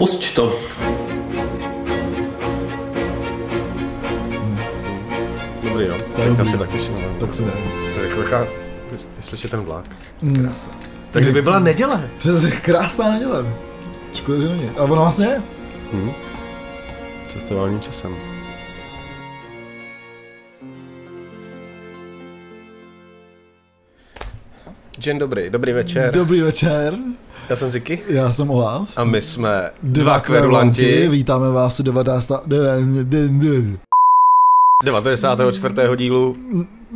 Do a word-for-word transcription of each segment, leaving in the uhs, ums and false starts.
Pusť to. Dobrý, jo. To tak asi tak ještě nevím. Tak se dá. To je kvěká, jestli ještě ten vlák. Krásná. Mm. Tak kdyby byla neděle. Přesně, krásná neděle. Škoda, že není. A ono vlastně je. Hmm. Cestování časem. Džen dobrý, dobrý večer. Dobrý večer. Já jsem Ziky. Já jsem Olaf. A my jsme Dva Kvérulanti. Vítáme vás u devadesátého čtvrtého dílu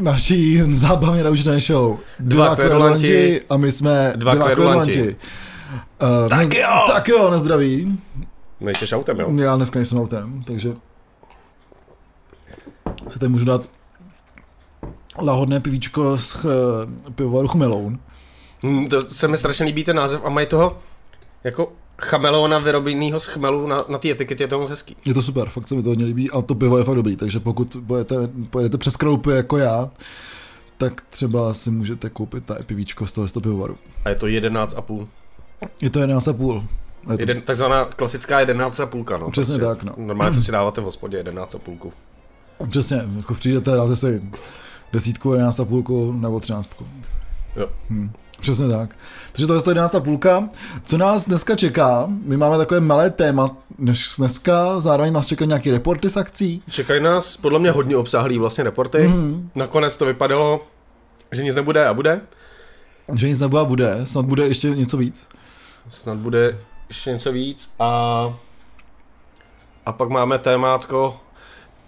naší zábavně náučné show Dva Kvérulanti. A my jsme Dva Kvérulanti. Uh, tak nez... jo! Tak jo, nezdraví. Nejseš autem, jo? Já dneska nejsem autem, takže se tady můžu dát lahodné pivíčko z uh, pivovaru Chmelon. Mm, to se mi strašně líbí ten název a mají toho jako chamelona vyrobenýho z chmelu na, na té etiketě, je to moc hezký. Je to super, fakt se mi to hodně líbí a to pivo je fakt dobrý, takže pokud budete, pojedete přes Kralupy jako já, tak třeba si můžete koupit ta pivíčko z toho, z toho pivovaru. A je to jedenáct a půl. Je to jedenáct a půl. Je to... Jeden, takzvaná klasická jedenáct a půlka, no. Přesně prostě, tak, no. Normálně, co si dáváte v hospodě, jedenáct a půlku. Přesně, jako přijdete, dáte si desítku, jedenáct a půlku nebo třináctku. Jo. Hm. Přesně tak. Takže to je to jedenáct a půlka. Co nás dneska čeká? My máme takové malé téma dneska, zároveň nás čekají nějaké reporty z akcí. Čekají nás podle mě hodně obsáhlý vlastně reporty. Mm-hmm. Nakonec to vypadalo, že nic nebude a bude. Že nic nebude a bude, snad bude ještě něco víc. Snad bude ještě něco víc a, a pak máme témátko,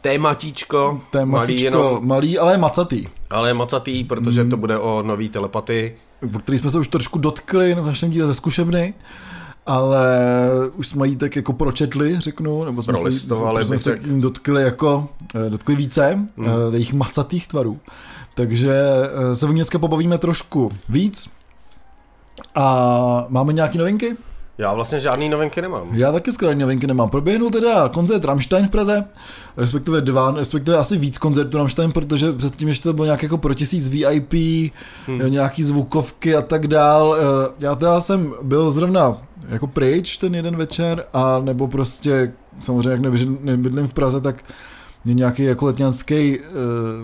tématíčko, tématíčko malý, jenom, malý, ale macatý. Ale macatý, protože mm. to bude o nový telepatii. O který jsme se už trošku dotkli v našem díle ze zkušebny, ale už jsme ji tak jako pročetli, řeknu, nebo jsme Prolistovali se, jsme se dotkli, jako, dotkli více mm. jejich macatých tvarů. Takže se v dneska pobavíme trošku víc. A máme nějaké novinky? Já vlastně žádný novinky nemám. Já taky skvělý novinky nemám. Proběhnul teda koncert Rammstein v Praze, respektive dva, respektive asi víc koncertů Rammstein, protože předtím ještě to bylo nějak jako pro tisíc V I P, hmm. nějaký zvukovky a tak dál. Já teda jsem byl zrovna jako pryč ten jeden večer, a nebo prostě samozřejmě jak nebydlím v Praze, tak mě nějaký jako letňanský,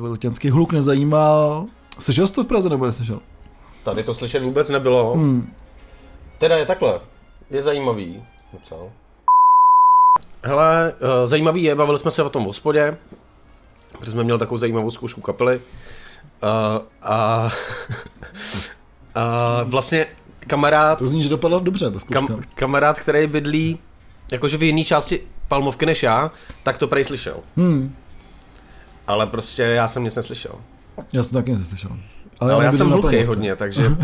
letňanský hluk nezajímal. Slyšel jsi to v Praze nebo neslyšel? Tady to slyšet vůbec nebylo. Hmm. Teda je takhle. Je zajímavý, napsal. Hele, zajímavý je, bavili jsme se o tom v hospodě, protože jsme měli takovou zajímavou zkoušku kapely. A, a, a vlastně kamarád... To zní, že dopadlo dobře, ta zkouška. Kam, kamarád, který bydlí jakože v jiné části Palmovky než já, tak to prej slyšel. Hmm. Ale prostě já jsem nic neslyšel. Já jsem taky nic neslyšel. Ale, ale já, já jsem hluchý hodně, takže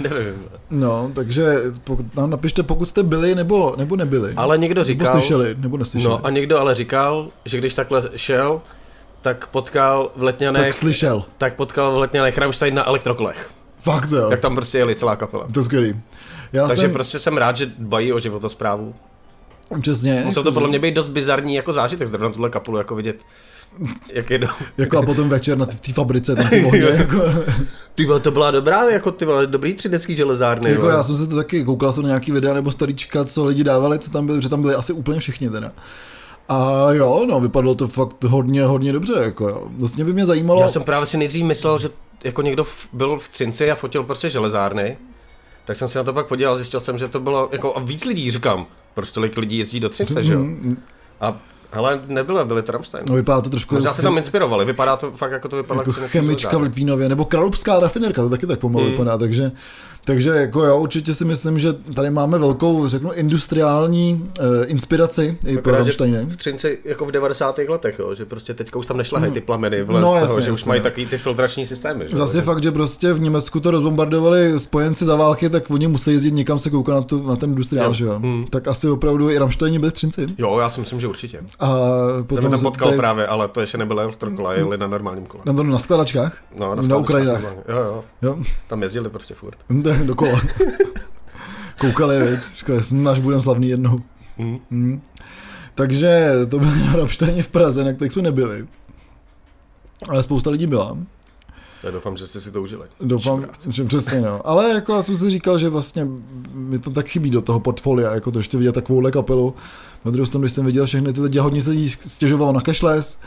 nevím. No, takže pokud, nám napište, pokud jste byli nebo, nebo nebyli. Ale někdo říkal... Nebo slyšeli, nebo neslyšeli. No a někdo ale říkal, že když takhle šel, tak potkal v Letňanech... Tak slyšel. Tak potkal v Letňanech Rammstein na elektrokolech. Fakt jo. Jak tam prostě jeli celá kapela. To skvělý. Takže jsem... prostě jsem rád, že dbají o životosprávu. Přesně. Musel to podle mě být dost bizarní jako zážitek zrovna tuhle kapelu, jako vidět, jak jedou. Jako a potom večer na té fabrice tam ty ohně, jako. Ty vole, to byla dobrá, jako ty vole, dobrý třinecký železárny. Jako vole. Já jsem se to taky, koukal jsem na nějaký videa nebo storyčka, co lidi dávali, co tam byli, že tam byli asi úplně všichni teda. A jo, no, vypadlo to fakt hodně, hodně dobře, jako jo. Vlastně by mě zajímalo. Já jsem právě si nejdřív myslel, že jako někdo byl v Třinci a fotil prostě železárny. Tak jsem si na to pak podíval, zjistil jsem, že to bylo, jako a víc lidí, říkám, proč tolik lidí jezdí do Třince, že jo? A hele, nebyla, byly to Rammstein. No vypadá to trošku... Možná se tam inspirovali, vypadá to fakt, jako to vypadá... Jako chemička v Litvínově, nebo kralupská rafinerka, to taky tak pomalu hmm. vypadá, takže... Takže jako jo, určitě si myslím, že tady máme velkou, řeknu, industriální eh, inspiraci i pro Rammstein. V Třinci jako v devadesátých letech, jo, že prostě teďka už tam nešlahají hmm. ty plameny v les, no, jasně, toho, že jasně, už mají takový ty filtrační systémy. Že? Zase fakt, že prostě v Německu to rozbombardovali spojenci za války, tak oni musí jezdit někam se koukat na, tu, na ten industriál, jo. Že jo. Hmm. Tak asi opravdu i Rammstein byli v Třinci. Jo, já si myslím, že určitě. A potom jsem tam potkal tady... právě, ale to ještě nebylo elektrokola, jeli na normálním kole. Na, na skladačkách? No, na, na Ukrajinách. Jo, jo, jo. Tam jezdili prostě furt. Dokola. Koukali, věc, říkali, až budeme slavný jednou. Mm. Mm. Takže to bylo na Rammsteině v Praze, na kterých jsme nebyli. Ale spousta lidí byla. Já doufám, že jste si to užili. Doufám, že přesně, no. Ale jako já jsem si říkal, že vlastně mi to tak chybí do toho portfolia, jako to ještě vidět takovouhle kapelu. Na druhou stranu, když jsem viděl všechny ty lidi, hodně se jí stěžovalo na cashless,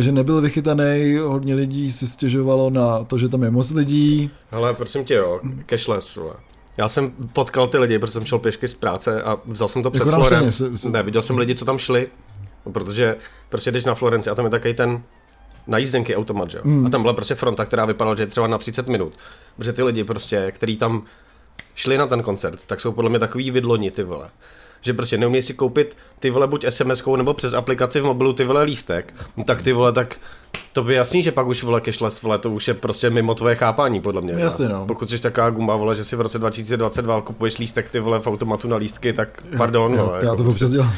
že nebyl vychytaný, hodně lidí si stěžovalo na to, že tam je moc lidí. Hele, prosím tě, jo, cashless, vole. Já jsem potkal ty lidi, protože jsem šel pěšky z práce a vzal jsem to přes jako Florenc. Ne, viděl jsem lidi, co tam šli, protože prostě jdeš na Florenci a tam je takový ten na jízdenky automat, že jo? Mm. A tam byla prostě fronta, která vypadala, že je třeba na třicet minut. Protože ty lidi prostě, který tam šli na ten koncert, tak jsou podle mě takový vidloni, ty vole. Že prostě neumějí si koupit, ty vole, buď es em eskou nebo přes aplikaci v mobilu, ty vole, lístek. Tak ty vole, tak to by jasný, že pak už, vole, cashless, vole, to už je prostě mimo tvoje chápání, podle mě. Jasně, no. Pokud jsi taková gumba, vole, že si v roce dva tisíce dvacet dva kupuješ lístek, ty vole, v automatu na lístky, tak pardon, jo, vole. Já to přes dělal.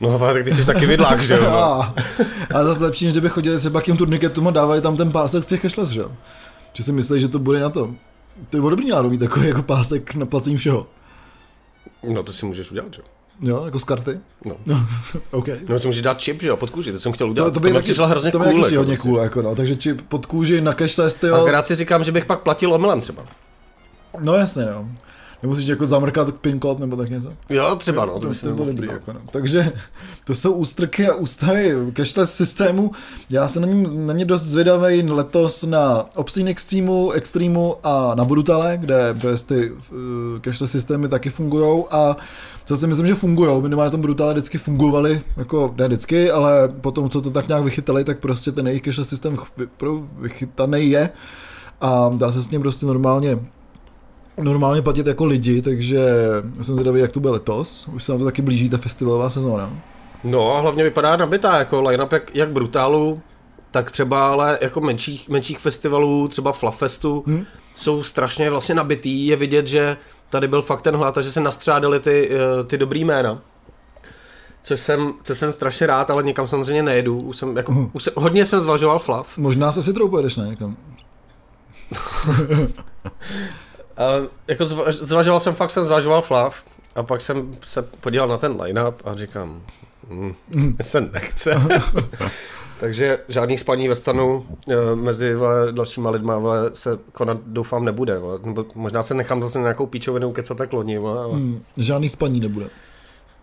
No, tak ty jsi taky vidlák, že jo? A, a zase lepší, než kdyby chodili třeba k těm turniketům a dávají tam ten pásek z těch cashless, že jo? Že si myslíš, že to bude na tom. To je dobrý národní mít takový jako pásek na placení všeho. No, to si můžeš udělat, že jo? Jo, jako z karty? No. No, okay. No, si můžeš dát čip, že jo, pod kůži, to jsem chtěl udělat. To, to, by to mě taky, přišla hrozně cool. To mě hodně cool, jako no, takže čip pod kůži na cashless, tyjo. Akorát si říkám, že bych pak platil omylem třeba. No jasně, no. Nemusíš jako zamrkat pin kód nebo tak něco? Jo, třeba, no. To, to, to bylo dobrý, jako no. Takže to jsou ústrky a ústavy cashless systému. Já jsem na, na ně dost zvědavý letos na Obscene Extremu, Extremu a na Brutale, kde to jest ty cashless systémy taky fungujou a co si myslím, že fungujou. Minimálně tom Brutale vždycky fungovaly, jako ne vždycky, ale potom, co to tak nějak vychytali, tak prostě ten jejich cashless systém vychytaný je a dá se s ním prostě normálně normálně platit jako lidi, takže jsem zvědavý, jak to bude letos. Už se nám to taky blíží ta festivalová sezóna. No a hlavně vypadá nabitá, jako line-up jak, jak Brutálu, tak třeba ale jako menších, menších festivalů, třeba Fluffestu, hmm? jsou strašně vlastně nabitý. Je vidět, že tady byl fakt ten hlad a že se nastřádali ty, ty dobrý jména. Což jsem, což jsem strašně rád, ale někam samozřejmě nejedu. Už jsem, jako, uh. už jsem, hodně jsem zvažoval Fluff. Možná se si troupojedeš, ne? Někam. Uh, jako zvaž, zvažoval jsem, fakt jsem zvažoval Flav a pak jsem se podíval na ten line-up a říkám, mm, se nechce. Takže žádný spaní ve stanu uh, mezi vle, dalšíma lidma vle, se konat doufám nebude. Vle. Možná se nechám zase nějakou píčovinu kecat tak loni. Hmm, žádný spaní nebude.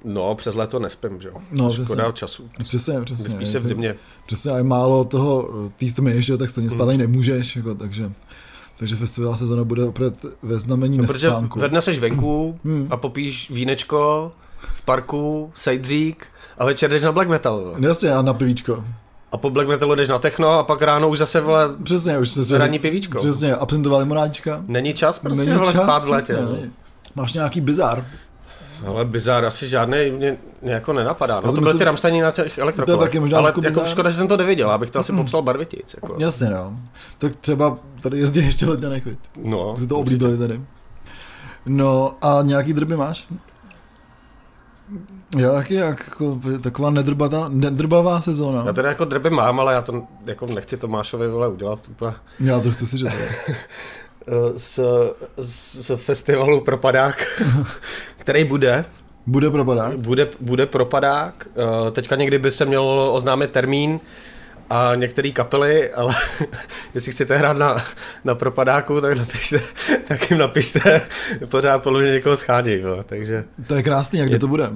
No, přes léto nespím, že jo. No, škoda času. Přesně, přesně. Vyspíš se v zimě. Přesně, ale málo toho tý tmy, že tak stejně spát ani nemůžeš, jako, takže... Takže festivalová sezona bude opět ve znamení no, nespánku. Protože ve dne seš venku hmm. a popíš vínečko v parku, sejdřík a večer jdeš na black metal. Jasně, a na pivíčko. A po black metalu jdeš na techno a pak ráno už zase vole přesně, už se ranní pivíčko. Přesně, absentová limonáčka. Není čas prostě Není vole čas, spát v létě. Máš nějaký bizár? Ale bizár asi žádnej mě jako nenapadá. No to byly ty Rammsteini na těch elektrokolech. Ale jako škoda, že jsem to neviděl, abych to asi popsal barvitic. Jako. Jasně no. Tak třeba tady jezdí ještě Letňany. No. Jsi to oblíbili tady. No a nějaký drby máš? Já taky jako taková nedrbata, nedrbavá sezóna. Já teda jako drby mám, ale já to jako nechci Tomášovi vole udělat úplně. Já to chci si říct. Z, z, z festivalu Propadák, který bude. Bude Propadák? Bude, bude Propadák. Teďka někdy by se měl oznámit termín a některé kapely, ale jestli chcete hrát na, na Propadáku, tak, napište, tak jim napište. Pořád položně někoho schání. Jo, takže to je krásný, jak je, to bude?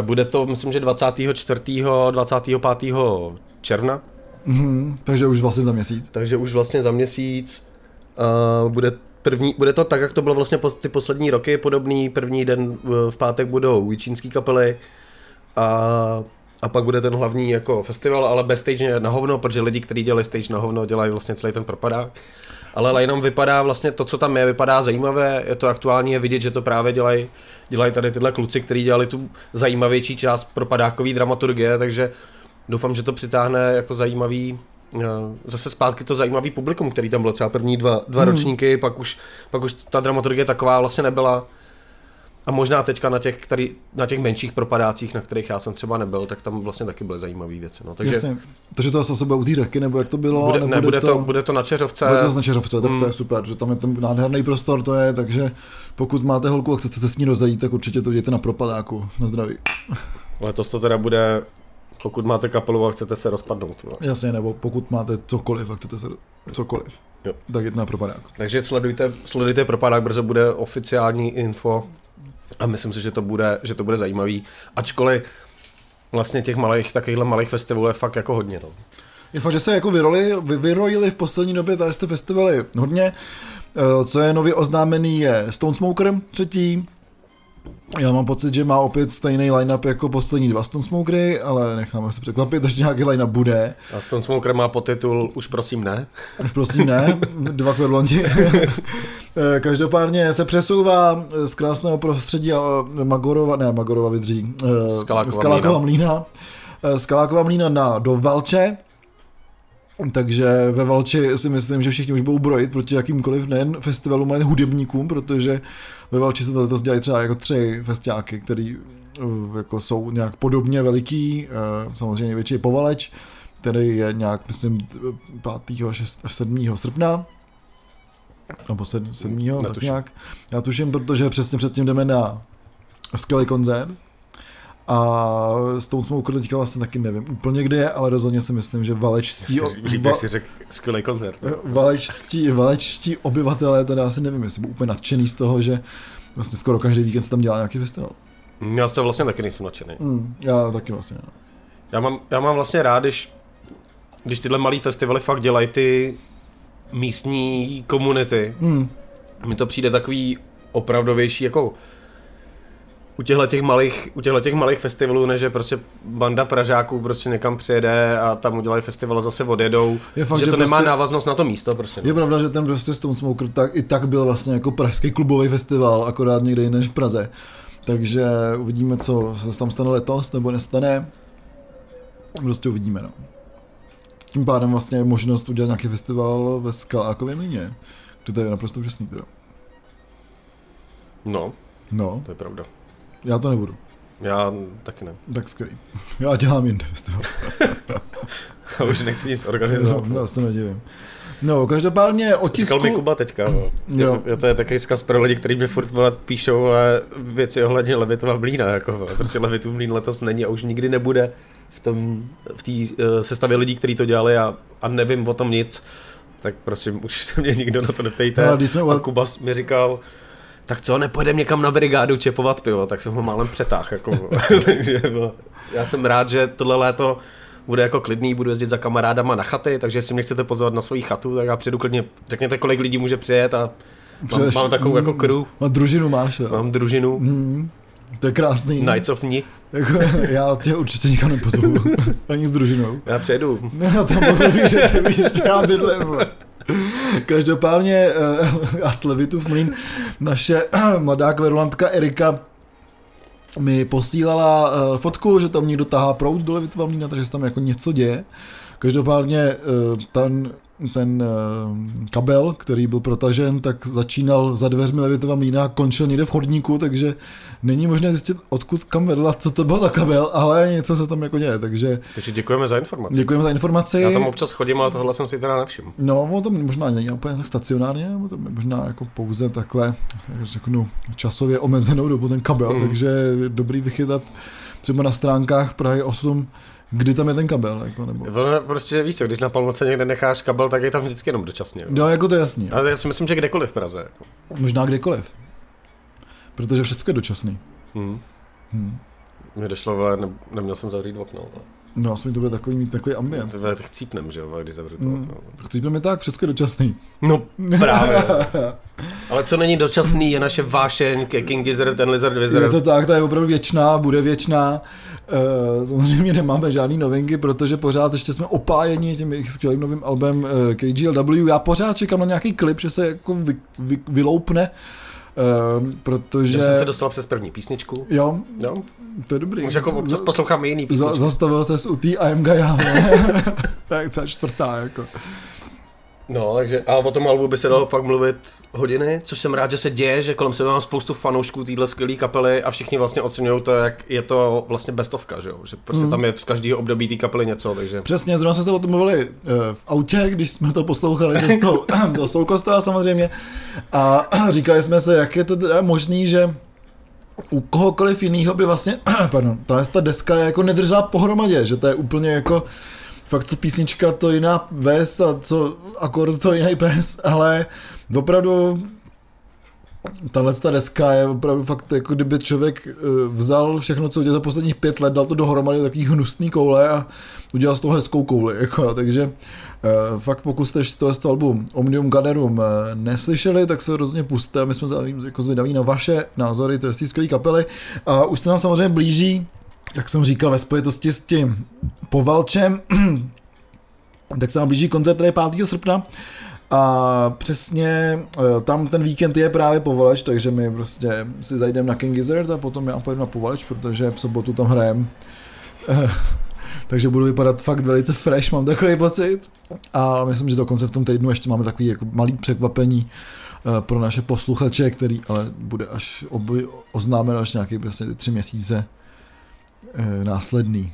Bude to, myslím, že dvacátého čtvrtého, dvacátého pátého června. Mm-hmm, takže už vlastně za měsíc. Takže už vlastně za měsíc. Uh, bude, první, bude to tak, jak to bylo vlastně po, ty poslední roky podobný, první den v pátek budou čínský kapely a, a pak bude ten hlavní jako festival, ale bez stage na hovno, protože lidi, kteří dělají stage na hovno, dělají vlastně celý ten Propadák. Ale jenom vypadá vlastně to, co tam je, vypadá zajímavé, je to aktuální, je vidět, že to právě dělají dělají tady tyhle kluci, kteří dělali tu zajímavější část propadákový dramaturgie, takže doufám, že to přitáhne jako zajímavý zase zpátky to zajímavý publikum, který tam bylo třeba první dva, dva hmm. ročníky, pak už, pak už ta dramaturgie taková vlastně nebyla. A možná teďka na těch, který, na těch menších propadácích, na kterých já jsem třeba nebyl, tak tam vlastně taky byly zajímavé věci. No, takže jasně. Takže to zase bude u té řeky, nebo jak to bylo? Bude, ne, bude, to, to, bude to na Čeřovce. Bude to na Čeřovce, tak mm. to je super, že tam je ten nádherný prostor, to je, takže pokud máte holku a chcete se s ní rozejít, tak určitě to jděte na Propadáku, na zdraví. Letos to teda bude Pokud máte kapelu a chcete se rozpadnout. No. Jasně, nebo pokud máte cokoliv a chcete se cokoliv, jo. Tak jděte na Propadák. Takže sledujte, sledujte Propadák, brzo bude oficiální info a myslím si, že to bude, že to bude zajímavý. Ačkoliv vlastně těch malých, takovýchhle malých festivalů je fakt jako hodně. No. Je fakt, že se jako vyroli, vyrojili v poslední době tady jste festivaly hodně. Co je nově oznámený je Stonesmoker třetí. Já mám pocit, že má opět stejný line-up jako poslední dva Stonesmokery, ale necháme se překvapit, až nějaký line-up bude. A Stonesmoker má podtitul Už prosím ne. Už prosím ne, Dva Kvérulanti. Každopádně se přesouvá z krásného prostředí Magorova, ne Magorova Vidří, Skalákova mlýna. Skalákova mlýna na do Valče. Takže ve Valči si myslím, že všichni už budou brojit proti jakýmkoliv nejen festivalům, ale hudebníkům, protože ve Valči se letos dělají třeba jako tři festiáky, který jako jsou nějak podobně veliký, samozřejmě největší je Povaleč, který je nějak, myslím, pátého až sedmého srpna, nebo sedmého tak nějak. Já tuším, protože přesně předtím jdeme na skvělý koncert. A s tou Smoker teďka vlastně taky nevím úplně kde je, ale rozhodně si myslím, že valečtí va, si řekl skvělý koncert. Valečtí, valečtí obyvatelé, teda asi nevím, jestli byl úplně nadšený z toho, že vlastně skoro každý víkend se tam dělá nějaký festival. Já se vlastně taky nejsem nadšený. Mm, já taky vlastně. No. Já mám, já mám vlastně rád, když, když tyhle malý festivaly fakt dělají ty místní komunity. Mm. Mně to přijde takový opravdovější jako U těchto těch malých, u těchto těch malých festivalů, než je prostě banda Pražáků prostě někam přijede a tam udělají festival a zase odjedou, je fakt, že, že to prostě nemá návaznost na to místo prostě. Ne? Je pravda, že ten prostě Stonesmoker tak, i tak byl vlastně jako pražský klubový festival, akorát někde jiné než v Praze. Takže uvidíme, co se tam stane letos nebo nestane. Prostě uvidíme, no. Tím pádem vlastně je možnost udělat nějaký festival ve Skalákově mlýně, kde to je naprosto úžasný teda. No, no, to je pravda. Já to nebudu. Já taky ne. Tak skvělý. Já dělám jinde festival. Já už nechci nic organizovat. Já se nedivím. No, každopádně o tisku... Říkal mi Kuba teďka, no. Jo. Jo, to je takový vzkaz pro lidi, který mi furt píšou věci ohledně Levitova mlýna. Jako, prostě Levitův mlýn letos není a už nikdy nebude v tom, v té uh, sestavě lidí, kteří to dělali a, a nevím o tom nic. Tak prosím, už se mě nikdo na to neptejte. A, jsme... a Kuba mi říkal... Tak co, nepojedeme někam na brigádu čepovat pivo, tak jsem ho málem přetáhl. Jako, takže no, já jsem rád, že tohle léto bude jako klidný, budu jezdit za kamarádama na chaty, takže jestli mě chcete pozvat na svoji chatu, tak já přijedu klidně, řekněte, kolik lidí může přijet a mám, mám takovou jako crew. Mám družinu máš, jo? Mám družinu. Mm, to je krásný. Nights of Ni. Jako, já tě určitě nikam nepozvu, ani s družinou. Já přijedu. No tam budu víš, že ty víš, já bydlím. Každopádně uh, Levitův mlýn, naše uh, mladá kvérulantka Erika mi posílala uh, fotku, že tam někdo tahá proud do Levitova mlýna, takže se tam jako něco děje. Každopádně uh, ten, ten uh, kabel, který byl protažen, tak začínal za dveřmi Levitova mlýna a končil někde v chodníku, takže není možné zjistit, odkud kam vedla, co to byl za kabel, ale něco se tam jako děje, takže... Takže děkujeme za informaci. Děkujeme za informaci. Já tam občas chodím, ale tohle jsem si teda nevšiml. No, ono to možná není úplně tak stacionárně, ono to možná jako pouze takhle, jak řeknu, časově omezenou dobu ten kabel, hmm. takže je dobrý vychytat třeba na stránkách Prahy osm, kdy tam je ten kabel, jako, nebo... Prostě víš co, když na Palmovce někde necháš kabel, tak je tam vždycky jenom dočasně. No, jako to je jasný. Ale já si myslím, že kdekoliv v Praze. Jako. Možná kdekoliv. Protože všechno je dočasný. Hmm. Hmm. Mě došlo, ale ne, neměl jsem zavřít okno. Ale... No, aspoň to bude takový, mít takový ambient. To bude tak chcípnem, že jo, když zavřu to hmm. okno. Chcípnem je tak, všechno je dočasný. No, právě. Ale co není dočasný, je naše vášeň ke King Gizzard and the Lizard Wizard. Je to tak, ta je opravdu věčná, bude věčná. E, samozřejmě nemáme žádný novinky, protože pořád ještě jsme opájeni tím jejich skvělým novým albem e, K G L W. Já pořád čekám na nějaký klip, že se jako vy, vy, vyloupne. Uh, protože... Já jsem se dostal přes první písničku. Jo, jo. To je dobrý. Už jako občas Z... posloucháme jiný písničky. Z... Zastavil ses u tý I am guy, tak celá čtvrtá, jako. No, takže, a o tom albu by se dalo fakt mluvit hodiny, což jsem rád, že se děje, že kolem sebe mám spoustu fanoušků téhle skvělé kapely a všichni vlastně oceňují to, jak je to vlastně bestovka, že jo, že prostě mm. tam je z každého období té kapely něco, takže... Přesně, zrovna jsme se o tom mluvili v autě, když jsme to poslouchali cestou do Soul Kostela samozřejmě a říkali jsme se, jak je to možný, že u kohokoliv jinýho by vlastně, pardon, tahle ta deska je jako nedržela pohromadě, že to je úplně jako fakt co písnička to jiná ves a co akord to jiný pes, ale opravdu tahle ta deska je opravdu fakt jako kdyby člověk vzal všechno, co udělal za posledních pět let, dal to dohromady takový hnusný koule a udělal z toho hezkou kouli, jako, takže eh, fakt pokud jste tohle album Omnium Gatherum eh, neslyšeli, tak se hrozně pusťte a my jsme jako zvědaví na vaše názory, to je z té skvělé kapely a už se nám samozřejmě blíží, jak jsem říkal, ve spojitosti s tím Povalčem, tak se nám blíží koncert, který je pátého srpna. A přesně tam ten víkend je právě Povaleč, takže my prostě si zajdeme na King Gizzard a potom já pojedu na Povaleč, protože v sobotu tam hrajem. Takže budu vypadat fakt velice fresh, mám takový pocit. A myslím, že dokonce v tom týdnu ještě máme takový jako malý překvapení pro naše posluchače, který ale bude až oby, oznámeno až nějaký přesně tři měsíce následný.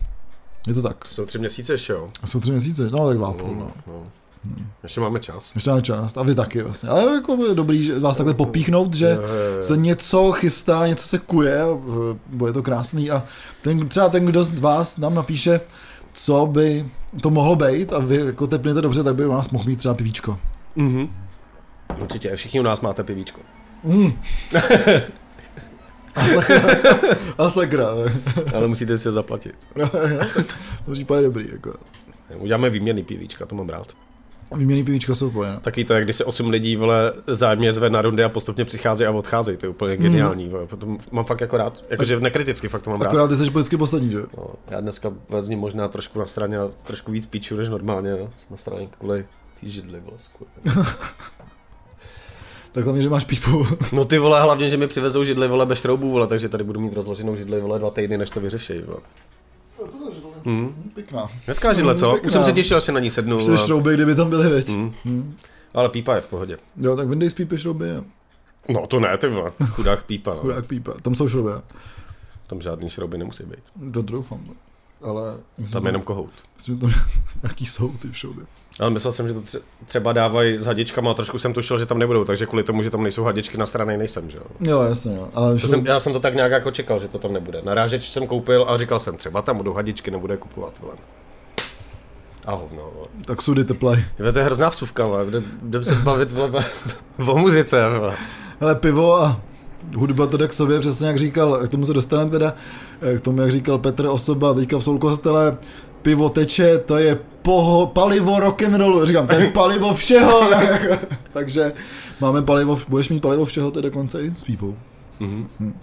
Je to tak. Jsou tři měsíce, jo? Jsou tři měsíce, no tak dva půl, no. no. Hmm. Ještě máme čas. Ještě máme čas, a vy taky vlastně. Ale jako je dobrý, že vás takhle popíchnout, že je, je, je. se něco chystá, něco se kuje, bude to krásný a ten, třeba ten, kdo z vás nám napíše, co by to mohlo být a vy jako tepněte dobře, tak by u nás mohl mít třeba pivíčko. Mm-hmm. Určitě, všichni u nás máte pivíčko. Mm. A sakra, a sakra. Ale musíte si ho zaplatit. To říká je dobrý, jako. Uděláme výměnný pivíčka, to mám rád. Výměný pivíčka jsou úplně. No. Taky to, jak když se osm lidí vle, zájemně zve na rundy a postupně přicházejí a odcházejí, to je úplně geniální. Mm. Potom mám fakt jako rád, jakože nekriticky fakt to mám akorát rád. Akorát ty jsi vždycky poslední, že? No, já dneska vezním možná trošku na straně a trošku víc píču než normálně, no. Jsem na straně kvůli tý židli vlasku. Tak hlavně, že máš pípu. No ty vole, hlavně, že mi přivezou židli vole bez šroubů, vole, takže tady budu mít rozloženou židli vole dva týdny, než to vyřešej, vole. Hmm. Pěkná. Hezká židle, co? Pěkná. Už jsem se těšil, až se na ní sednu. Čtyři šrouby, kdyby tam byly, veď. Hmm. Hmm. Ale pípa je v pohodě. Jo, tak vyndej z pípy šrouby, je. No to ne, ty vole. Chudák pípa. No. Chudák pípa. Tam jsou šrouby, je. Tam žádný šrouby nemusí být. To doufám, ale... Myslím, tam je jenom kohout. Myslím, že tam jaký jsou ty šrouby. Ale myslel jsem, že to třeba dávají s hadičkama a trošku jsem tušil, že tam nebudou, takže kvůli tomu, že tam nejsou hadičky na straně nejsem, že jo. Jo, jasně, jo. Ale šroub... jsem, já jsem to tak nějak jako čekal, že to tam nebude. Narážeč jsem koupil a říkal jsem, třeba tam budou hadičky, nebude kupovat, vole. A hovno, vole. Tak sudy teplej. To je hrozná vsuvka, vole, kde, kde se bavit vole, o muzice, vole. Hele, pivo a hudba to jde k sobě, přesně jak říkal, k tomu se dostaneme teda, k tomu jak říkal Petr Osoba, teďka v Soul Kostele. Pivo teče, to je poho, palivo rock'n'rollu, říkám, to je palivo všeho, takže máme palivo, budeš mít palivo všeho, to je dokonce i s pípou. Mm-hmm. Hm.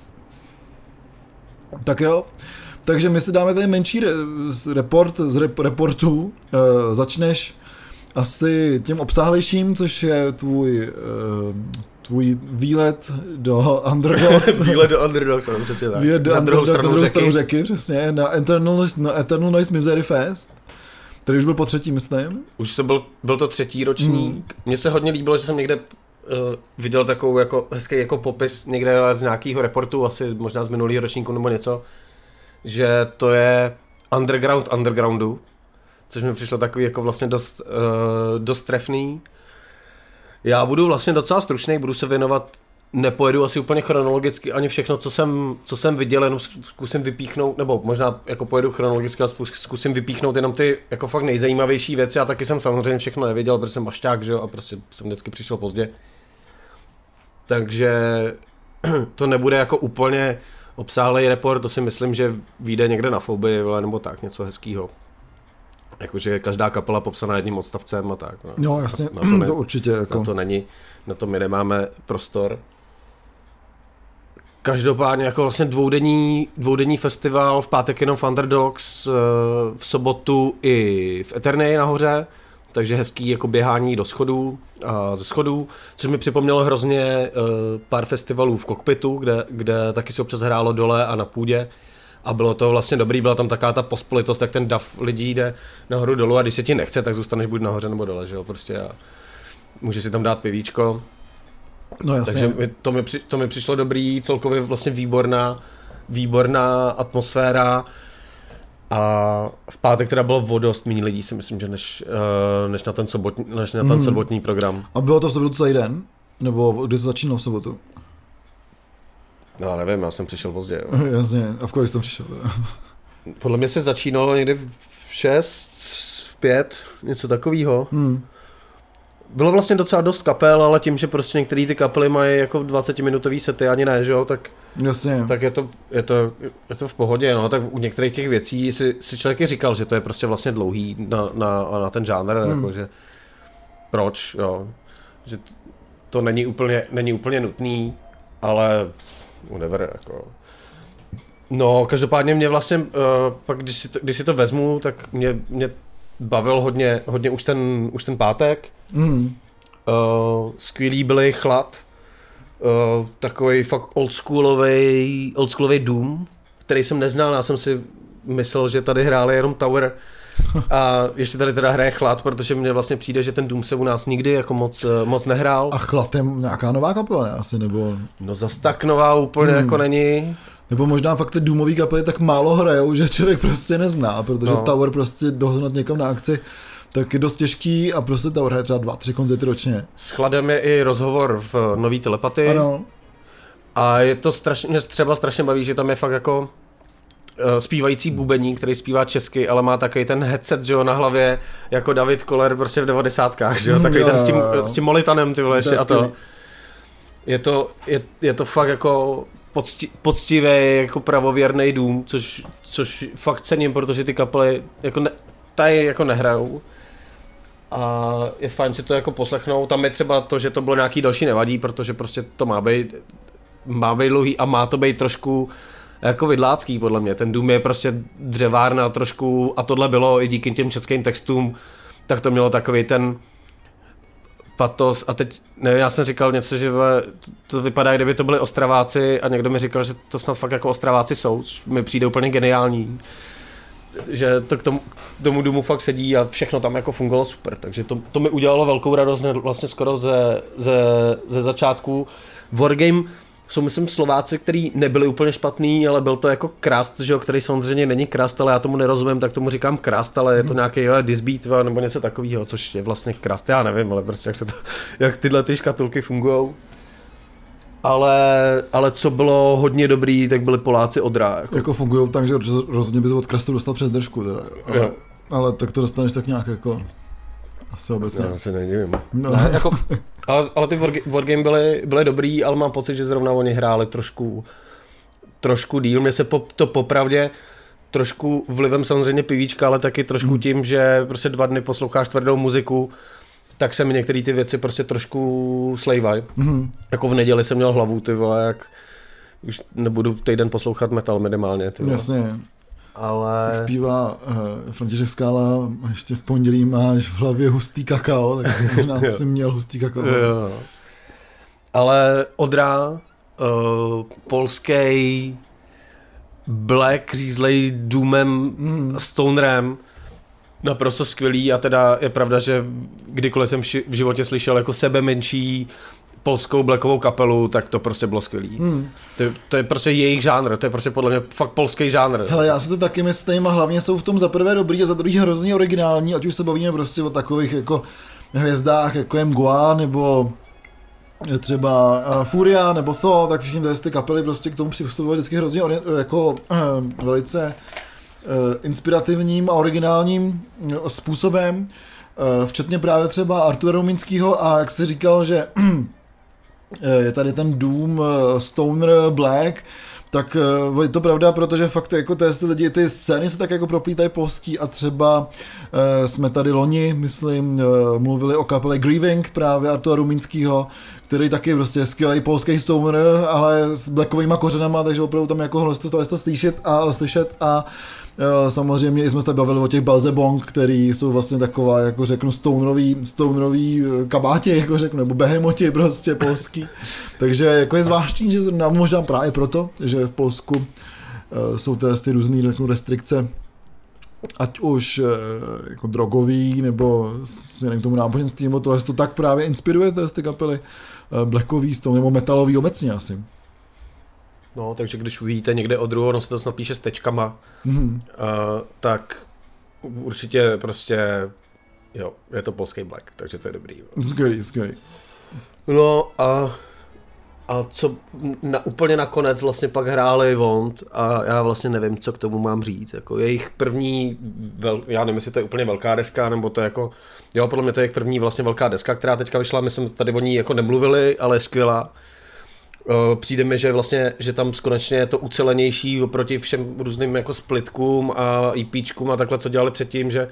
Tak jo, takže my si dáme tady menší re- report, z rep- reportů, e, začneš asi tím obsáhlejším, což je tvůj, e, tvůj výlet do Underdogs. Výlet do Underdogs, ano, přesně tak. Výlet do na druhou, stranu, na druhou stranu, řeky. stranu řeky, přesně, na Eternal, na Eternal Noise Misery Fest, který už byl po třetí, myslím. Už to byl, byl to třetí ročník. Mně hmm. se hodně líbilo, že jsem někde uh, viděl takovou jako hezký jako popis někde z nějakého reportu, asi možná z minulého ročníku nebo něco, že to je underground undergroundu, což mi přišlo takový jako vlastně dost, uh, dost trefný. Já budu vlastně docela stručný, budu se věnovat, nepojedu asi úplně chronologicky ani všechno, co jsem, co jsem viděl, jenom zkusím vypíchnout, nebo možná jako pojedu chronologicky a zkusím vypíchnout jenom ty jako fakt nejzajímavější věci. Já taky jsem samozřejmě všechno nevěděl, protože jsem mašťák, že jo, a prostě jsem vždycky přišel pozdě. Takže to nebude jako úplně obsáhlej report, to si myslím, že vyjde někde na Fobii, nebo tak, něco hezkýho. Jakože každá kapela popsaná jedním odstavcem a tak. No, no jasně, na to, ne, to určitě. Jako. Na to není, na to my nemáme prostor. Každopádně jako vlastně dvoudenní, dvoudenní festival, v pátek jenom Underdogs, v sobotu i v Eterneji nahoře, takže hezký jako běhání do schodů a ze schodů, což mi připomnělo hrozně pár festivalů v kokpitu, kde, kde taky se občas hrálo dole a na půdě. A bylo to vlastně dobrý, byla tam taká ta pospolitost, jak ten dav lidí jde nahoru dolů a když se ti nechce, tak zůstaneš buď nahoře nebo dole, že jo, prostě a můžeš si tam dát pivíčko. No jasně. Takže to mi, při, to mi přišlo dobrý, celkově vlastně výborná, výborná atmosféra a v pátek teda bylo o dost méně lidí, si myslím, že než, než na ten sobotní, než na ten mm. sobotní program. A bylo to v sobotu celý den? Nebo kdy se začínalo v sobotu? No, já nevím, já jsem přišel pozdě. Jasně, a v kolik jsi tam přišel? Podle mě se začínalo někdy v šest, v pět, něco takového. Hmm. Bylo vlastně docela dost kapel, ale tím, že prostě některé ty kapely mají jako dvacetiminutový sety, ani ne, že jo, tak, jasně. tak je, to, je, to, je to v pohodě, no, tak u některých těch věcí si, si člověk i říkal, že to je prostě vlastně dlouhý na, na, na ten žánr, hmm. jako, že proč, jo, že to není úplně, není úplně nutný, ale whatever, jako. No, každopádně mě vlastně, uh, pak když si, to, když si to vezmu, tak mě, mě bavil hodně, hodně už ten, už ten pátek. Mm. Uh, skvělý byly Chlad, uh, takový fakt oldschoolovej, oldschoolovej dům, který jsem neznal, já jsem si myslel, že tady hráli jenom Tower a ještě tady teda hraje Chlad, protože mně vlastně přijde, že ten dům se u nás nikdy jako moc, moc nehrál. A Chlad je nějaká nová kapela, ne? Asi nebo... No zas tak nová úplně mm. jako není. Nebo možná fakt ty důmový kapely tak málo hrajou, že člověk prostě nezná, protože no. Tower prostě dohnat někam na akci, tak je dost těžký a prostě Tower hraje třeba dva, tři koncerty ročně. S Chladem je i rozhovor v nový Telepatii. Ano. A je to strašně, mě třeba strašně baví, že tam je fakt jako uh, zpívající bubení, který zpívá česky, ale má takový ten headset, že jo, na hlavě, jako David Koller prostě v devadesátkách, že jo, takový no, ten s tím, s tím molitanem, ty vole, a to. Je to, je, je to fakt jako... Pocti, poctivý jako pravověrný dům, což, což fakt cením, protože ty kapely jako ne, tady jako nehrajou a je fajn si to jako poslechnout. Tam je třeba to, že to bylo nějaký další nevadí, protože prostě to má být, má být dlouhý a má to být trošku jako vidlácký podle mě. Ten dům je prostě dřevárna trošku a tohle bylo i díky těm českým textům, tak to mělo takový ten patos a teď, nevím, já jsem říkal něco, že to vypadá, kdyby to byli Ostraváci a někdo mi říkal, že to snad fakt jako Ostraváci jsou, což mi přijde úplně geniální, že to k tomu, k tomu důmu fakt sedí a všechno tam jako fungovalo super, takže to, to mi udělalo velkou radost vlastně skoro ze, ze, ze začátku. Wargame jsou myslím Slováci, který nebyli úplně špatný, ale byl to jako krast, že jo, který samozřejmě není krast, ale já tomu nerozumím, tak tomu říkám krast, ale je to nějaký jo, disbeat nebo něco takového, což je vlastně krast, já nevím, ale prostě jak, se to, jak tyhle ty škatulky fungujou. Ale, ale co bylo hodně dobrý, tak byli Poláci Odra. Jako, jako fungujou tak, že rozhodně bys od krastu dostal přes držku teda, ale, ale tak to dostaneš tak nějak jako... Asi obecně. Já se nedivím. No. Ne, jako, ale, ale ty Wargame byly, byly dobrý, ale mám pocit, že zrovna oni hráli trošku, trošku díl. Mně se po, to popravdě trošku vlivem samozřejmě pivíčka, ale taky trošku hmm. tím, že prostě dva dny posloucháš tvrdou muziku, tak se mi některé ty věci prostě trošku slejvají. Hmm. Jako v neděli jsem měl hlavu, ty vole, jak už nebudu týden poslouchat metal minimálně. Ty vole. Jasně. Ale... Zpívá uh, František Skála, ještě v pondělí máš v hlavě hustý kakao, tak možná jsi měl hustý kakao. Jo. Ale Odra, uh, polský black, řízlej důmem, mm. stonerem, naprosto skvělý a teda je pravda, že kdykoliv jsem v životě slyšel jako sebe menší polskou blackovou kapelu, tak to prostě bylo skvělý. Hmm. To, to je prostě jejich žánr, to je prostě podle mě fakt polský žánr. Hele, já si to taky myslím a hlavně jsou v tom za prvé dobrý a za druhý hrozně originální, ať už se bavíme prostě o takových jako hvězdách jako je Mgła nebo třeba uh, Furia nebo Tho, tak všichni ty kapely prostě k tomu přistupovali vždycky hrozně orient, jako uh, velice uh, inspirativním a originálním uh, způsobem, uh, včetně právě třeba Artura Ruminskýho a jak jsi říkal, že je tady ten dům stoner black, tak je to pravda, protože fakt jako ty lidi, ty scény se tak jako proplítají polský a třeba jsme tady loni, myslím, mluvili o kapele Grieving právě Artura Ruminskýho, který taky prostě je skvělý polský stoner, ale s blackovýma kořenama, takže opravdu tam jako to to slyšet a slyšet a samozřejmě jsme se bavili o těch Belzebong, který jsou vlastně taková, jako řeknu, stonerový, stonerový kabáti, jako řeknu, nebo behemoti prostě polský. Takže jako je zvláštní, že možná právě proto, že v Polsku jsou ty, ty různý řeknu, restrikce, ať už jako drogový, nebo směrem k tomu náboženství, nebo to, to tak právě inspiruje ty kapely blackový, stone, nebo metalový obecně asi. No, takže když uvidíte někde od druhého, no se to snad píše s tečkama, mm-hmm. uh, tak určitě prostě, jo, je to polský black, takže to je dobrý. Skvělý, skvělý. No a A co na, úplně nakonec vlastně pak hráli Vond a já vlastně nevím, co k tomu mám říct. Jako jejich první, vel, já nevím, jestli to je úplně velká deska, nebo to je jako, jo, podle mě to je jejich první vlastně velká deska, která teďka vyšla, my jsme tady o ní jako nemluvili, ale je skvělá. Přijde mi, že vlastně, že tam konečně je to ucelenější oproti všem různým jako splitkům a EPčkům a takhle, co dělali předtím, že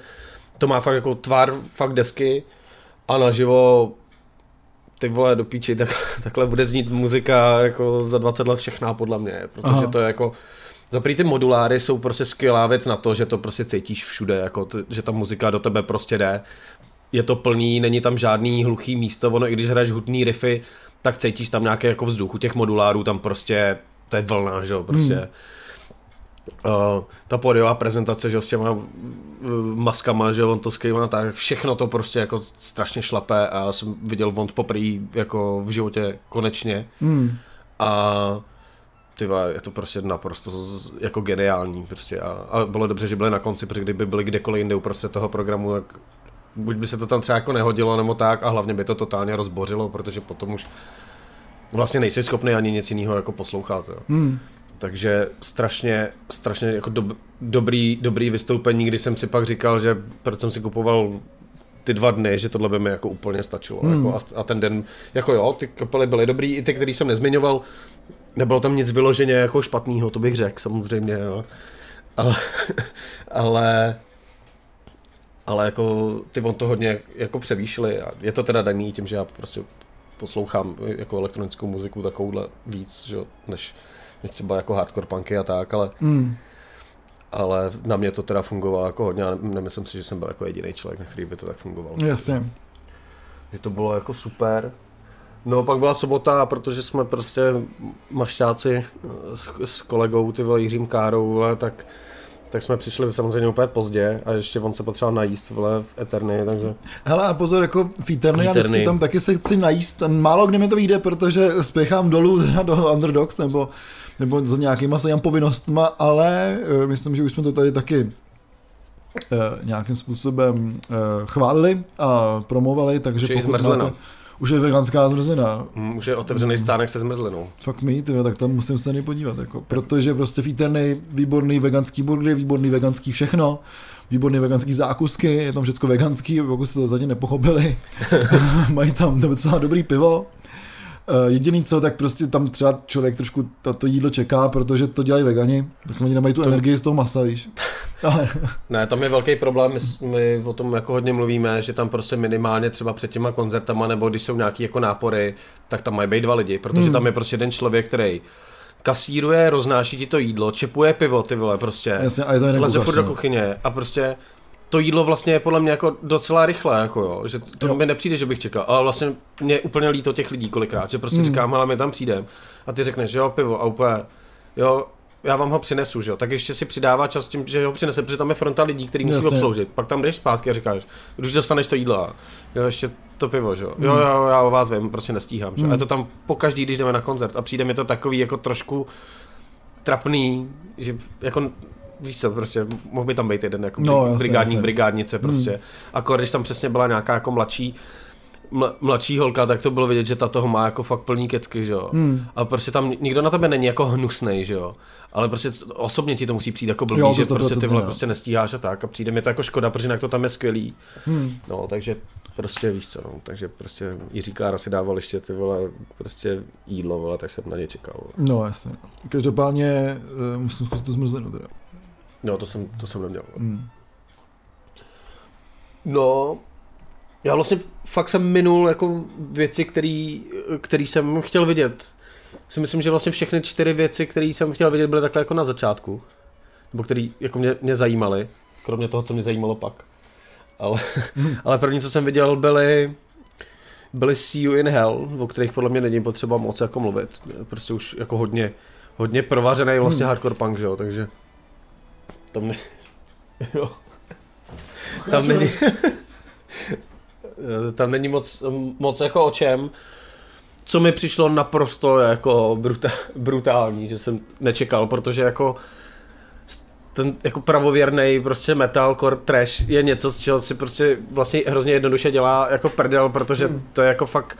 to má fakt jako tvar, fakt desky a naživo ty vole do píči, tak, takhle bude znít muzika jako za dvacet let všechná podle mě, protože aha, to je jako zaprý ty moduláry jsou prostě skvělá věc na to, že to prostě cítíš všude, jako t- že ta muzika do tebe prostě jde, je to plný, není tam žádný hluchý místo, ono i když hraješ hutný riffy, tak cítíš tam nějaký jako vzduch, u těch modulárů tam prostě, to je vlna, že jo, prostě. Hmm. Uh, ta podiová prezentace, že jo, s těma uh, maskama, že jo, on to skývá tak, všechno to prostě jako strašně šlapé a já jsem viděl Vond poprvé jako v životě konečně hmm. a tyva, je to prostě naprosto jako geniální prostě a, a bylo dobře, že byli na konci, protože kdyby byli kdekoliv jinde uprostřed toho programu, tak buď by se to tam třeba jako nehodilo nebo tak a hlavně by to totálně rozbořilo, protože potom už vlastně nejsi schopný ani nic jiného jako poslouchat, jo. Hmm. Takže strašně, strašně jako dob, dobrý, dobrý vystoupení, kdy jsem si pak říkal, že proč jsem si kupoval ty dva dny, že tohle by mi jako úplně stačilo. Hmm. Jako a, a ten den, jako jo, ty kapely byly dobrý, i ty, který jsem nezmiňoval, nebylo tam nic vyloženě jako špatného, to bych řekl samozřejmě, jo. Ale, ale, ale jako ty on to hodně jako převýšili a je to teda daný tím, že já prostě poslouchám jako elektronickou muziku takovouhle víc, že, než třeba jako hardcore punky a tak, ale, mm. ale na mě to teda fungovalo jako hodně a nemyslím si, že jsem byl jako jediný člověk, na který by to tak fungovalo. Jasně. Že to bylo jako super. No pak byla sobota, protože jsme prostě mašťáci s, s kolegou, ty vole, Jiřím Károu, vole, tak, tak jsme přišli samozřejmě úplně pozdě a ještě on se potřeboval najíst, vole, v Eterny, takže... Hele a pozor, jako v Eterny, já vždycky tam taky se chci najíst, málo kdy mi to vyjde, protože spěchám dolů do Underdogs nebo nebo za nějakýma se jam povinnostma, ale uh, myslím, že už jsme to tady taky uh, nějakým způsobem uh, chválili a promovali, takže je pokud máte... Už je veganská zmrzlina. Mm, už je otevřený stánek se zmrzlinou. Fakt mi, tak tam musím se podívat, jako, protože prostě Eterny, výborný veganský burgery, výborný veganský všechno, výborný veganský zákusky, je tam všecko veganský, pokud jste to zatím nepochopili. Mají tam docela dobrý pivo. Jediný co, tak prostě tam třeba člověk trošku to jídlo čeká, protože to dělají vegani, tak oni nemají tu to... energii z toho masa, víš. Ale... Ne, tam je velký problém, my, my o tom jako hodně mluvíme, že tam prostě minimálně třeba před těma koncertama, nebo když jsou nějaký jako nápory, tak tam mají být dva lidi, protože hmm. tam je prostě jeden člověk, který kasíruje, roznáší ti to jídlo, čepuje pivo, ty vole, prostě, jasně, a je to leze furt do kuchyně a prostě... To jídlo vlastně je podle mě jako docela rychle, jako jo, že to mi nepřijde, že bych čekal, ale vlastně mě je úplně líto těch lidí kolikrát, že prostě mm. říkám, hele, my tam přijdem a ty řekneš, jo, pivo a úplně, jo, já vám ho přinesu, že jo, tak ještě si přidává čas tím, že ho přinese, protože tam je fronta lidí, který musí obsloužit, pak tam jdeš zpátky a říkáš, když dostaneš to jídlo, jo, ještě to pivo, že jo, mm. jo, jo, já o vás vím, prostě nestíhám, že jo, mm. a to tam pokaždý, když jdeme na koncert a přijde mi to takový jako trošku trapný, že jako víš co, prostě mohl by tam být jeden jako no, jasný, brigádní jasný. brigádnice prostě. Hmm. Akor, když tam přesně byla nějaká jako mladší mla, mladší holka, tak to bylo vidět, že ta toho má jako fakt plný kecky, že jo. Hmm. A prostě tam nikdo na tebe není jako hnusnej, že jo. Ale prostě osobně ti to musí přijít jako blbý, jo, že prostě ty vole prostě nestíháš a tak a přijde mi to jako škoda, protože jinak to tam je skvělý. Hmm. No, takže prostě víš co, no, takže prostě Jiří Kára si dával ještě ty vole prostě jídlo, vole, tak jsem na ně čekal. Vole. No jasně. Každopádně uh, musím zkusit tu zmrzlinu teda. No, to jsem, to jsem neměl. Hmm. No, já vlastně fakt jsem minul jako věci, který, který jsem chtěl vidět. Si myslím, že vlastně všechny čtyři věci, které jsem chtěl vidět, byly takhle jako na začátku. Nebo který jako mě, mě zajímaly, kromě toho, co mě zajímalo pak. Ale, hmm. ale první, co jsem viděl, byly, byly See You in Hell, o kterých podle mě není potřeba moc jako mluvit. Prostě už jako hodně, hodně provařený vlastně hmm. hardcore punk, že jo, takže... Tam, ne... jo. tam není, tam není moc, moc jako o čem, co mi přišlo naprosto jako bruta, brutální, že jsem nečekal, protože jako ten jako pravověrnej prostě metalcore trash je něco, z čeho si prostě vlastně hrozně jednoduše dělá jako prdel, protože to je jako fakt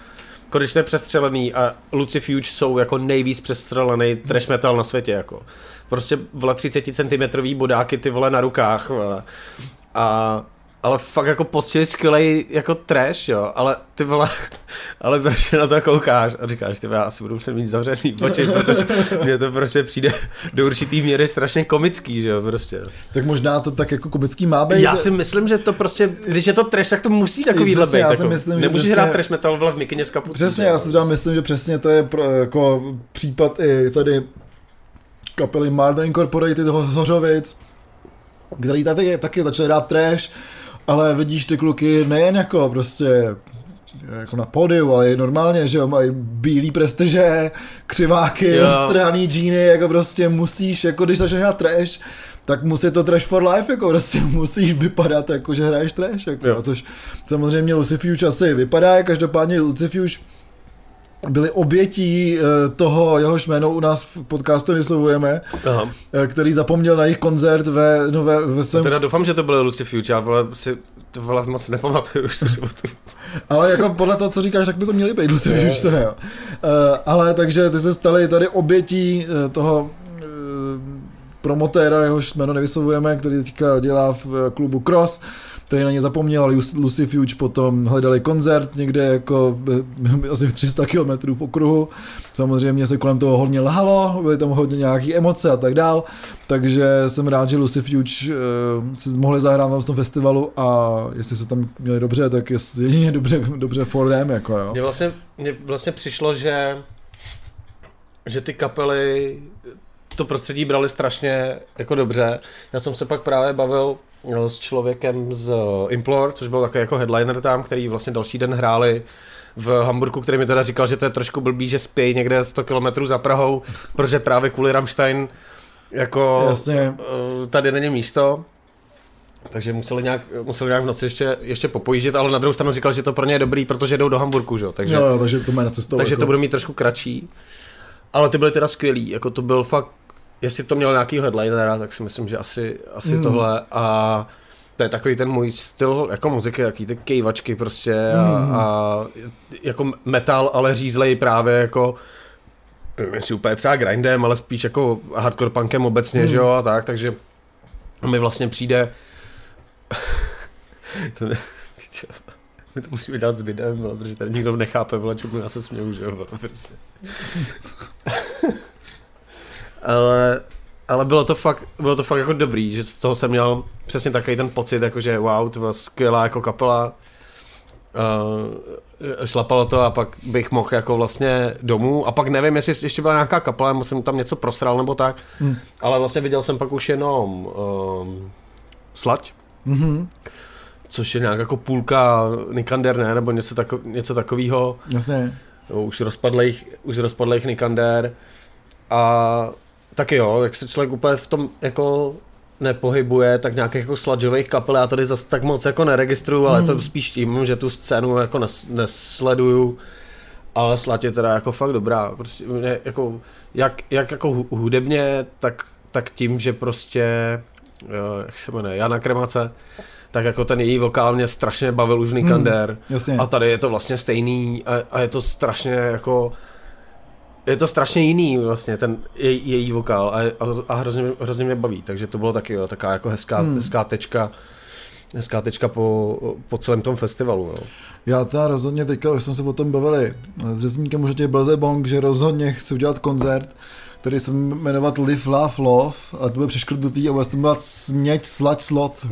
když to je přestřelený a Lucifuge jsou jako nejvíc přestřelený trash metal na světě, jako. Prostě vole třicet centimetrů bodáky ty vole na rukách, vole. A ale fakt jako poctivě skvělej jako trash, jo, ale ty vole, ale prostě na to koukáš a říkáš, ty já asi budu muset mít zavřený oči, protože mně to prostě přijde do určitý míry strašně komický, že jo, prostě. Tak možná to tak jako komický má být. Já si myslím, že to prostě, když je to trash, tak to musí takovýhle být. Já si myslím, nemůžeš hrát trash metal v mikině s kapucí. Přesně, já si třeba myslím, že přesně to je pro, jako případ i tady kapely Murder Incorporated z Hořovic, který tady taky začali hrát trash. Ale vidíš ty kluky nejen jako prostě jako na pódiu, ale i normálně, že jo, mají bílý prestiže, křiváky, straný džíny, jako prostě musíš, jako když začneš hrát trash, tak musí to trash for life, jako prostě musíš vypadat, jako že hraješ trash, jako, jo. Což samozřejmě Lucifuge asi vypadá, každopádně Lucifuge byli obětí toho, jehož jméno u nás v podcastu vyslovujeme, aha, který zapomněl na jejich koncert ve, no ve, ve svém... Teda doufám, že to bylo Lucifuge, já vole, si to vole moc nepamatuju už tu sobotu. Ale jako podle toho, co říkáš, tak by to měli být Lucifuge, už to ne, jo. Ale takže ty se stali tady obětí toho promotéra, jehož jméno nevyslovujeme, který teďka dělá v klubu Cross, který na ně zapomněl, ale Lucifuge potom hledali koncert někde jako asi tři sta kilometrů v okruhu. Samozřejmě se kolem toho hodně lhalo, byly tam hodně nějaký emoce a tak dál, takže jsem rád, že Lucifuge si mohli zahrát na tom festivalu a jestli se tam měli dobře, tak jedině dobře, dobře for them, jako jo. Mně vlastně, mně vlastně přišlo, že, že ty kapely to prostředí brali strašně jako dobře. Já jsem se pak právě bavil s člověkem z Implore, což byl takový jako headliner tam, který vlastně další den hráli v Hamburku, který mi teda říkal, že to je trošku blbý, že spějí někde sto kilometrů za Prahou, protože právě kvůli Rammstein jako jasně, tady není místo. Takže museli nějak, museli nějak v noci ještě, ještě popojíždět, ale na druhou stranu říkal, že to pro ně je dobrý, protože jdou do Hamburku, že? Takže, jo, takže to má na cestu. Takže jako to budou mít trošku kratší. Ale ty byly teda skvělý, jako to byl fakt, jestli to měl nějaký headlinera, tak si myslím, že asi, asi mm. tohle a to je takový ten můj styl jako muziky, jaký ty kejvačky prostě a, mm. a jako metal, ale řízlej právě jako, nevím jestli úplně třeba grindem, ale spíš jako hardcore punkem obecně, mm. že jo a tak, takže mi vlastně přijde, to mě... My to musíme dát s videem, protože tady nikdo nechápe, vole, čemu já se směju, že jo, prostě. ale, ale bylo to fakt, bylo to fakt jako dobrý, že z toho jsem měl přesně takový ten pocit, jakože wow, to byla skvělá jako kapela, uh, šlapalo to a pak bych mohl jako vlastně domů a pak nevím, jestli ještě byla nějaká kapela, nebo jsem tam něco prosral nebo tak, hmm. ale vlastně viděl jsem pak už jenom um, Slať. Mm-hmm. Což je nějak jako půlka Nikander, ne? Nebo něco, tako, něco takového. Jasně. No, už rozpadlejch, už rozpadlejch Nikander. A taky jo, jak se člověk úplně v tom jako nepohybuje, tak nějakých jako sludgeových kapel já tady zase tak moc jako neregistruju, ale mm. to spíš tím, že tu scénu jako nes, nesleduju. Ale Slad je teda jako fakt dobrá. Prostě jako, jak, jak jako hudebně, tak, tak tím, že prostě, jak se jmenuje, Jana Kremace, tak jako ten její vokál mě strašně bavil už Nikander hmm, a tady je to vlastně stejný a, a je to strašně jako, je to strašně jiný vlastně ten jej, její vokál a, a, a hrozně, hrozně mě baví, takže to bylo taky jo, taková jako hezká, hmm. hezká tečka, hezká tečka po, po celém tom festivalu. Jo. Já teda rozhodně teďka, už jsme se o tom bavili s řezníkem už těch Blaze Bong, že rozhodně chci udělat koncert, který se jmenovat Live, Love, Love a to bude přeškrtnutý a bude se to jmenovat Sněď, Slať, Slot.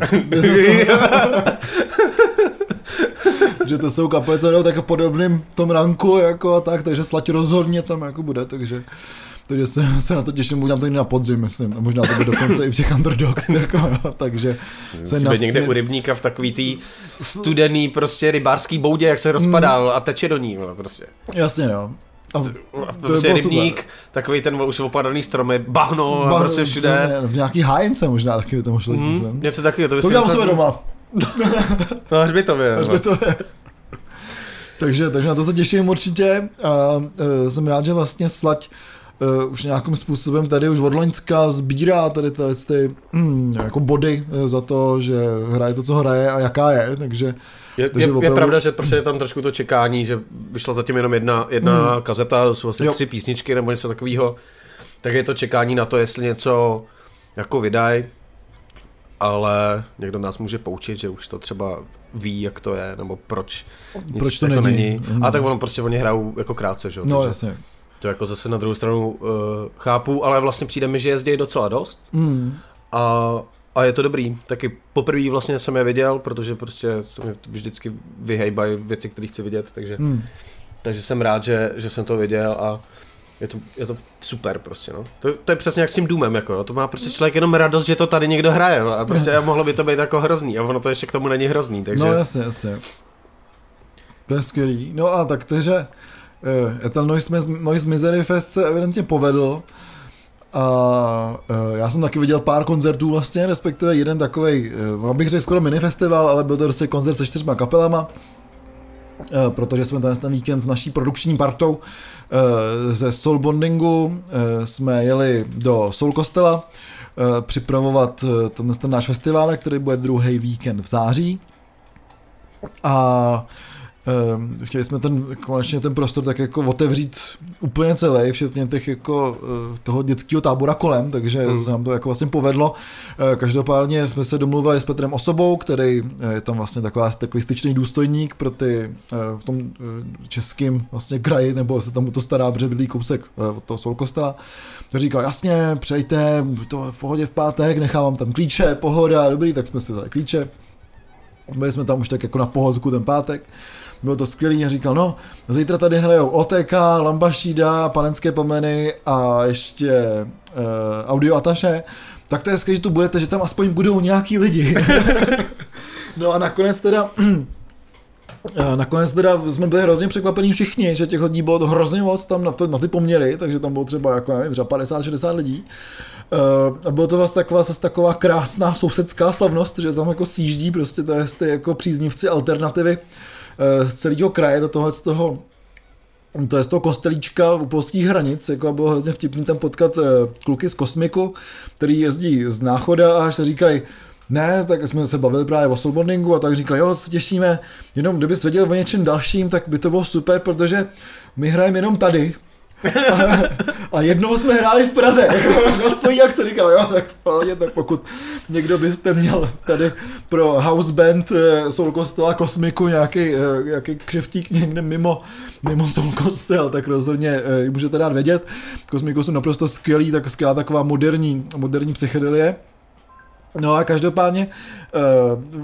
Že to jsou kapely, co jdou tak v podobným tom ranku jako a tak, takže Slať rozhodně tam jako bude, takže, takže se, se na to těším, udělám to někdy na podzim, myslím, a možná to bude dokonce i v těch Underdogs, jako, no, takže se nasně... někde u rybníka v takový tý studený prostě rybářský boudě, jak se rozpadal a teče do ní, prostě. Jasně, no. A to prostě je rybník, super. Takový ten už opadaný stromy, bahno bah, a prostě všude. Přesně, v nějaký hájence možná taky by to možná mm, dělat. Něco takového, to by si... To dělám sebe doma. No až by to byl. Až by to byl. takže, takže na to se těším určitě a uh, jsem rád, že vlastně Slať uh, už nějakým způsobem tady už od loňska sbírá tady ty, ty mm, jako body za to, že hraje to, co hraje a jaká je, takže... Je, takže je, opravdu... je pravda, že prostě je tam trošku to čekání, že vyšla zatím jenom jedna, jedna mm. kazeta, jsou asi jo. tři písničky nebo něco takového, tak je to čekání na to, jestli něco jako vydají, ale někdo nás může poučit, že už to třeba ví, jak to je, nebo proč nic proč to, to není. Mm. A tak ono prostě oni hrajou jako krátce, že jo? No jasně. To jako zase na druhou stranu uh, chápu, ale vlastně přijde mi, že jezdějí docela dost mm. a, a je to dobrý. Taky poprvé vlastně jsem je viděl, protože prostě se mě vždycky vyhejbají věci, které chci vidět, takže, mm. takže jsem rád, že, že jsem to viděl a je to, je to super prostě, no. To, to je přesně jak s tím Doomem, jako, to má prostě člověk jenom radost, že to tady někdo hraje, no, a prostě mohlo by to být jako hrozný, a ono to ještě k tomu není hrozný, takže... No jasně, jasně. To je skvělý. No a tak to, že uh, ten Noise, Noise Misery Fest se evidentně povedl, a uh, já jsem taky viděl pár koncertů vlastně, respektive jeden takovej, uh, abych řekl skoro minifestival, ale byl to prostě koncert se čtyřma kapelama, protože jsme ten víkend s naší produkční partou ze Soul Bondingu jsme jeli do Soul Kostela připravovat ten, ten náš festival, který bude druhý víkend v září. A chtěli jsme ten, konečně ten prostor tak jako otevřít úplně celý, včetně těch jako toho dětského tábora kolem, takže mm. se nám to jako vlastně povedlo. Každopádně jsme se domluvili s Petrem Osobou, který je tam vlastně taková, takový styčný důstojník pro ty v tom českým vlastně kraji, nebo se tam to stará, protože bydlí kousek od toho Soul Kostela. Tak říkal, jasně, přejte, to v pohodě v pátek, nechávám tam klíče, pohoda, dobrý, tak jsme si dali klíče. Byli jsme tam už tak jako na pohodku ten pátek. Bylo to skvělý a říkal, no, zítra tady hrajou O T K, Labmaschida, Panenské plameny a ještě e, Audio Ataše, tak to je skvělé, že tu budete, že tam aspoň budou nějaký lidi. No a nakonec teda, nakonec teda jsme byli hrozně překvapení všichni, že těch lidí bylo to hrozně moc tam na, to, na ty poměry, takže tam bylo třeba jako, nevím, padesát šedesát lidí. A bylo to vlastně taková, zase taková krásná sousedská slavnost, že tam jako sjíždí prostě to je ty jako příznivci alternativy z celého kraje do toho, z toho, to je z toho kostelíčka u polských hranic, jako bylo hrozně vtipný tam potkat kluky z Kosmiku, který jezdí z Náchoda a až se říkají, ne, tak jsme se bavili právě o soulbondingu a tak říkali, jo, se těšíme, jenom kdybys věděl o něčem dalším, tak by to bylo super, protože my hrajeme jenom tady. A, a jednou jsme hráli v Praze, no tvojí akce, říkal, jo, tak pohodě, tak pokud někdo byste měl tady pro house band Soul Kostela Kosmiku nějaký, nějaký křeftík někde mimo, mimo Soul Kostel, tak rozhodně můžete dát vědět, Kosmiku jsou naprosto skvělý, tak skvělá taková moderní, moderní psychedelie. No a každopádně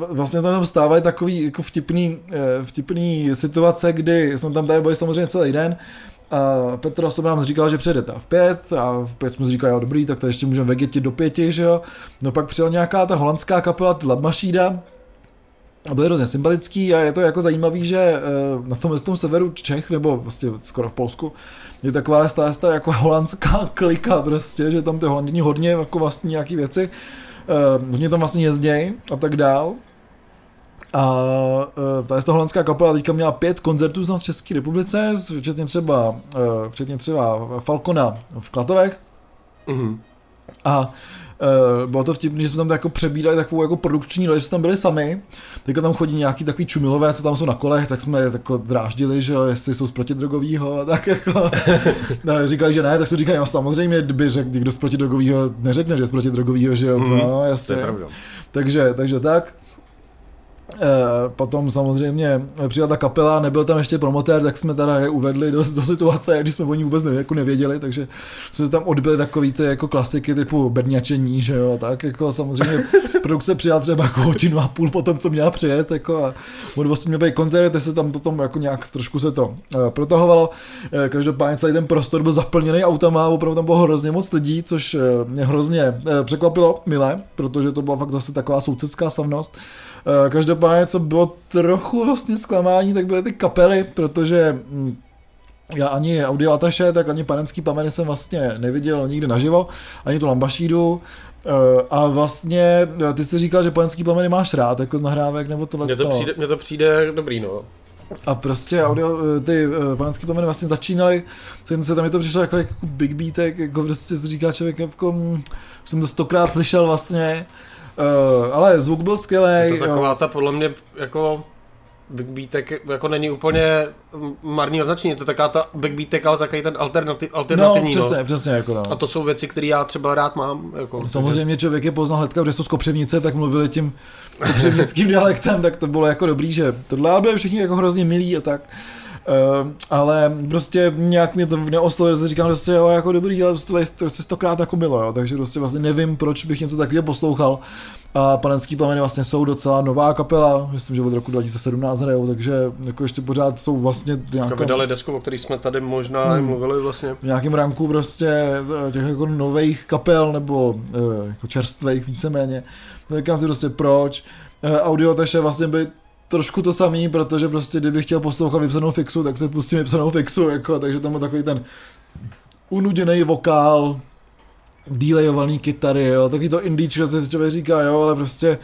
vlastně tam stávají takový jako vtipný, vtipný situace, kdy jsme tam tady byli samozřejmě celý den. A Petr Osob nám říkal, že přijede ta v pět a v pět jsme si říkali, jo dobrý, tak tady ještě můžeme vegetit do pěti, že jo. No pak přijela nějaká ta holandská kapela Labmaschida a byly hrozně symbolický a je to jako zajímavý, že na tom, tom severu Čech, nebo vlastně skoro v Polsku, je taková stále jako holandská klika prostě, že tam ty Holanděni hodně jako vlastně nějaký věci, hodně tam vlastně jezdějí a tak dál. A tady ta holandská kapela teďka měla pět koncertů z nás v České republice, včetně třeba, včetně třeba Falcona v Klatovech. Mm-hmm. A bylo to vtipné, že jsme tam jako přebírali takovou jako produkční loď, že jsme tam byli sami. Teďka tam chodí nějaký takový čumilové, co tam jsou na kolech, tak jsme jako dráždili, že jestli jsou z protidrogovýho a tak jako. Říkali, že ne, tak jsme říkali, no samozřejmě, kdyby řekl někdo z protidrogovýho, neřekne, že z protidrogovýho, že jo, mm-hmm. no jasně. Takže, takže tak. Potom samozřejmě přijela ta kapela, nebyl tam ještě promotér, tak jsme teda je uvedli do, do situace, když jsme o ní vůbec ne, jako nevěděli, takže jsme se tam odbyli takový ty jako klasiky typu bedňačení, že jo, tak jako samozřejmě produkce přijela třeba jako hodinu a půl potom, co měla přijet, jako a od osmi měl být koncert, se tam potom jako nějak trošku se to uh, protahovalo, uh, každopádně celý ten prostor byl zaplněný autama, opravdu tam bylo hrozně moc lidí, což uh, mě hrozně uh, překvapilo, milé, protože to byla fakt zase taková sousedská slavnost. Uh, Každopádně, co bylo trochu vlastně zklamání, tak byly ty kapely, protože já ani Audio Ataše, tak ani Panenský plameny jsem vlastně neviděl nikdy naživo, ani tu Labmaschidu. A vlastně, ty jsi říkal, že Panenský plameny máš rád, jako z nahrávek nebo tohle. Mně to přijde, mně to přijde dobrý, no. A prostě audio, ty Panenské plameny vlastně začínaly, se tam je to přišlo jako, jako big beatek, jako prostě se říká člověk, jako, už jsem to stokrát slyšel vlastně, uh, ale zvuk byl skvělej. Je to taková ta podle mě jako big beatek, jako není úplně marný označení, je to taková ta big beatek, ale takový ten alternativ, alternativní. No přesně, no. přesně jako no. A to jsou věci, které já třeba rád mám. Jako, samozřejmě takže... člověk je poznal hnedka, protože jsou z Kopřivnice, tak mluvili tím kopřivnickým dialektem, tak to bylo jako dobrý, že tohle byli všichni jako hrozně milí a tak. Uh, ale prostě nějak mě to neoslovilo, že říkám prostě jo, jako dobrý, ale to tady prostě stokrát jako bylo, jo, takže prostě vlastně nevím, proč bych něco takového poslouchal. A Panenské plameny vlastně jsou docela nová kapela, myslím, že od roku dva tisíce sedmnáct hrajou, takže jako ještě pořád jsou vlastně nějaká... Vydali desku, o který jsme tady možná hmm, mluvili vlastně. V nějakém ranku prostě těch jako nových kapel, nebo uh, jako čerstvých víceméně. Říkám si prostě proč. Uh, Audio Ataše vlastně by trošku to samý, protože prostě kdybych chtěl poslouchat vypsanou fixu, tak se pustím vypsanou fixu, jako, takže tam je takový ten unuděnej vokál, delejovaný kytary, jo, taky to indíčko se člověk říká, jo, ale prostě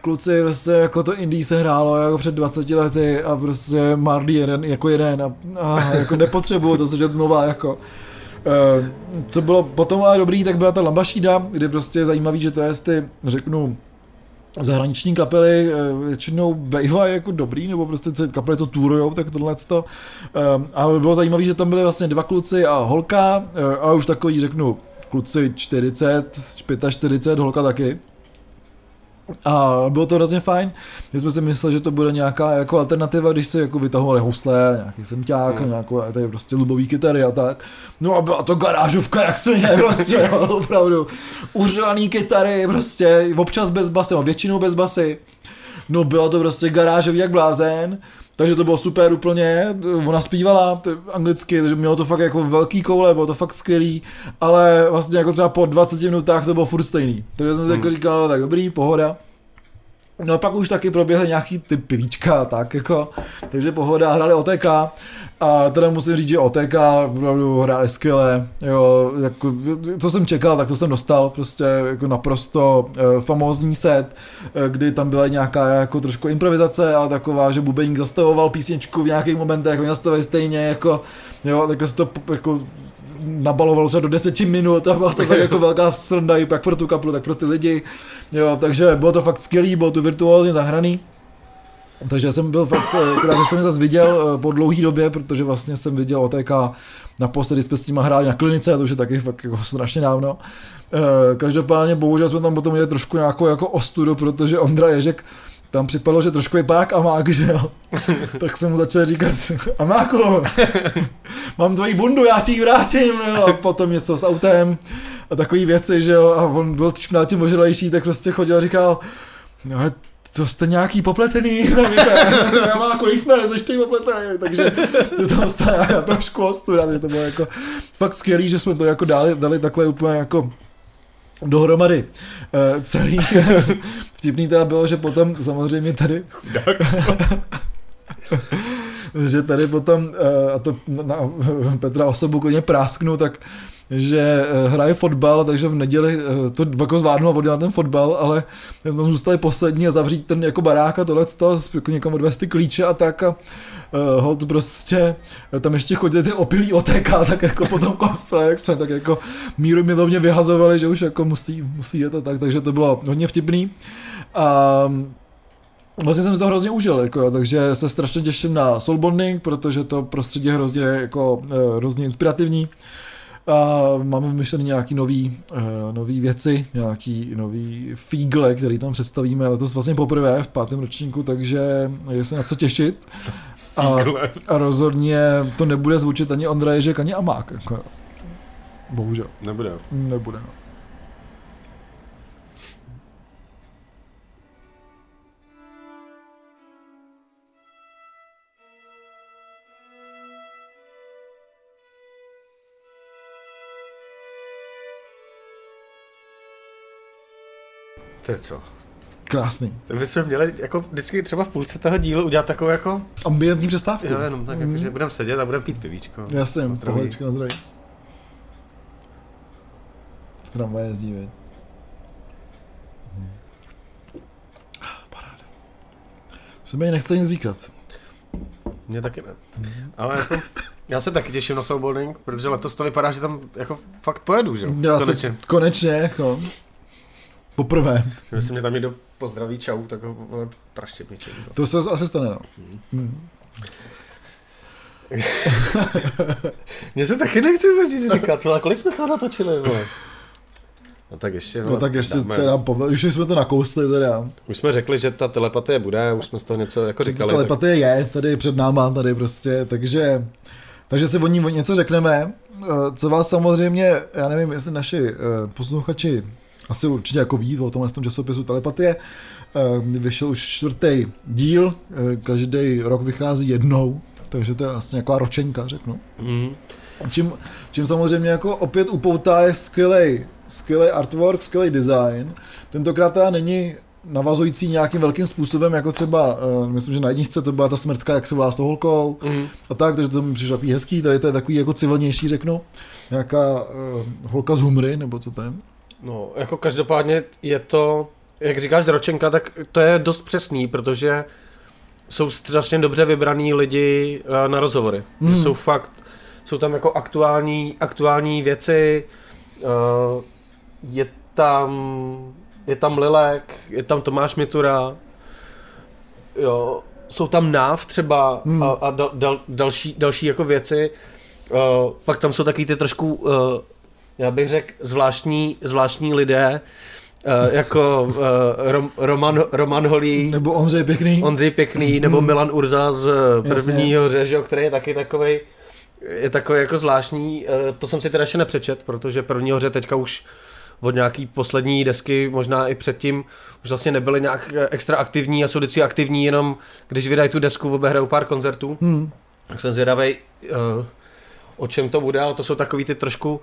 kluci, prostě jako to indie se hrálo jako před dvaceti lety a prostě Marley jeden, jako jeden a, a jako nepotřebuju to sežet znova, jako. E, co bylo potom ale dobrý, tak byla ta Labmaschida, kde prostě je zajímavý, že to je ty, řeknu, zahraniční kapely většinou bývají jako dobrý, nebo prostě kapely co tourujou, tak tohleto. A bylo zajímavé, že tam byly vlastně dva kluci a holka, a už takový řeknu kluci čtyřicet, čtyřicet pět, holka taky. A bylo to hrozně fajn, my jsme si mysleli, že to bude nějaká jako alternativa, když se jako vytahovali housle, nějaký semťák, hmm. nějakou tady prostě lubový kytary a tak. No a byla to garážovka, jak se nějak prostě, no, opravdu. Uřelaný kytary, prostě, občas bez basy, no, většinou bez basy. No bylo to prostě garážový jak blázen, takže to bylo super úplně, ona zpívala anglicky, takže mělo to fakt jako velký koule, bylo to fakt skvělý, ale vlastně jako třeba po dvaceti minutách to bylo furt stejný, takže jsem si hmm. jako říkal, tak dobrý, pohoda. No a pak už taky proběhly nějaký ty pivíčka a tak jako, takže pohoda, hráli O T K a teda musím říct, že O T K opravdu hráli skvěle, jo, jako, co jsem čekal, tak to jsem dostal, prostě jako naprosto e, famózní set, e, kdy tam byla nějaká jako trošku improvizace, ale taková, že bubeník zastavoval písničku v nějakých momentech, oni zastavili stejně jako, jo, tak se to jako nabalovalo třeba do deseti minut a byla to tak jako velká sranda, jak pro tu kapelu, tak pro ty lidi, jo, takže bylo to fakt skvělý, bylo to virtuózně zahraný. Takže jsem byl fakt, krásně jsem je zase viděl po dlouhý době, protože vlastně jsem viděl O T K naposledy, jsme s nima hráli na Klinice, to už je taky fakt jako strašně dávno. Každopádně bohužel jsme tam potom měli trošku nějakou jako ostudu, protože Ondra Ježek tam připadlo, že trošku vypadá jak amák, že jo. Tak jsem mu začal říkat, amáku, mám tvoji bundu, já ti ji vrátím, jo. A potom něco s autem a takový věci, že jo. A on byl čím dál tím ožralejší, tak prostě chodil a říkal, no ale to jste nějaký popletený, nevíme, amáku, nejsme, zeště popletený. Takže to jsem dostal já trošku ostuda, takže to bylo jako fakt skvělý, že jsme to jako dali, dali takhle úplně jako dohromady uh, celý. Vtipný teda bylo, že potom samozřejmě tady, že tady potom, uh, a to na Petra osobu klidně prásknu, tak že hraje fotbal, takže v neděli to jako zvládnul a odjel ten fotbal, ale tam zůstali poslední a zavřít ten jako barák a tohleto, jako někam odvést ty klíče a tak a uh, hold prostě, tam ještě chodili ty opilí otéká, tak jako po tom kostele, jak jsme tak jako míru milovně vyhazovali, že už jako musí, musí jet a tak, takže to bylo hodně vtipný a vlastně jsem si to hrozně užil, jako, takže se strašně těším na Soul Bonding, protože to prostředí je hrozně, jako, hrozně inspirativní. A máme vymyšlené nějaké uh, nový věci, nějaký nový fígle, který tam představíme letos vlastně poprvé v pátém ročníku, takže je se na co těšit. A, a rozhodně to nebude zvučit ani Ondra Ježek, ani Amák. Jako. Bohužel. Nebude. Nebude, no. To je co? Krásný. To bychom měli jako vždycky třeba v půlce toho dílu udělat takovou jako... ambientní přestávku. Jo, jenom tak, mm. jako, že budeme sedět a budeme pít pivíčko. Jasně, pohodička na zdraví. V tramvaje jezdí, věď. Mm. Paráda. Už se mi nechce nic říkat. Mě taky ne. Ale jako, já se taky těším na Soul Bonding, protože letos to vypadá, že tam jako fakt pojedu, že jo? Konečně. Konečně, jako. Poprvé. Myslím, mě tam někdo pozdraví, čau, tak ho vole praštěp něčím. To se asi stane, no. Hmm. Mně se taky nechci vůbec nic říkat, ale kolik jsme toho natočili, vole? No tak ještě, no, no tak ještě teda, už jsme to nakousli teda. Už jsme řekli, že ta telepatie bude, už jsme z toho něco jako říkali. Telepatie tak... je tady před náma, tady prostě, takže, takže si o ní něco řekneme, co vás samozřejmě, já nevím, jestli naši posluchači asi určitě jako ví o tomhle tom časopisu Telepatie, vyšel už čtvrtý díl, každý rok vychází jednou, takže to je vlastně jako ročenka, řeknu. Mm. Čím, čím samozřejmě jako opět upoutá je skvělej, skvělej artwork, skvělej design. Tentokrát teda není navazující nějakým velkým způsobem, jako třeba, uh, myslím, že na jedničce to byla ta smrtka, jak se volá s tou holkou mm. a tak, takže to mi přišlo takový hezký, tady to je takový jako civilnější, řeknu, nějaká uh, holka z Humry, nebo co to je. No, jako každopádně je to, jak říkáš ročenka, tak to je dost přesný, protože jsou strašně dobře vybraný lidi uh, na rozhovory, mm. jsou fakt, jsou tam jako aktuální, aktuální věci, uh, je tam, je tam Lilek, je tam Tomáš Mitura, jo, jsou tam Náv třeba mm. a, a dal, dal, další, další jako věci, uh, pak tam jsou taky ty trošku, uh, já bych řekl, zvláštní, zvláštní lidé, Uh, jako uh, Rom, Roman, Roman Holý, nebo Ondřej Pěkný, Ondřej Pěkný nebo mm. Milan Urza z Prvního řežo, který je taky takovej, je takový jako zvláštní, uh, to jsem si teda ještě nepřečet, protože Prvního hře teďka už od nějaký poslední desky, možná i předtím, už vlastně nebyly nějak extra aktivní a jsou vždycky aktivní, jenom když vydají tu desku, obehrajou pár koncertů, mm. tak jsem zvědavej, uh, o čem to bude, ale to jsou takový ty trošku,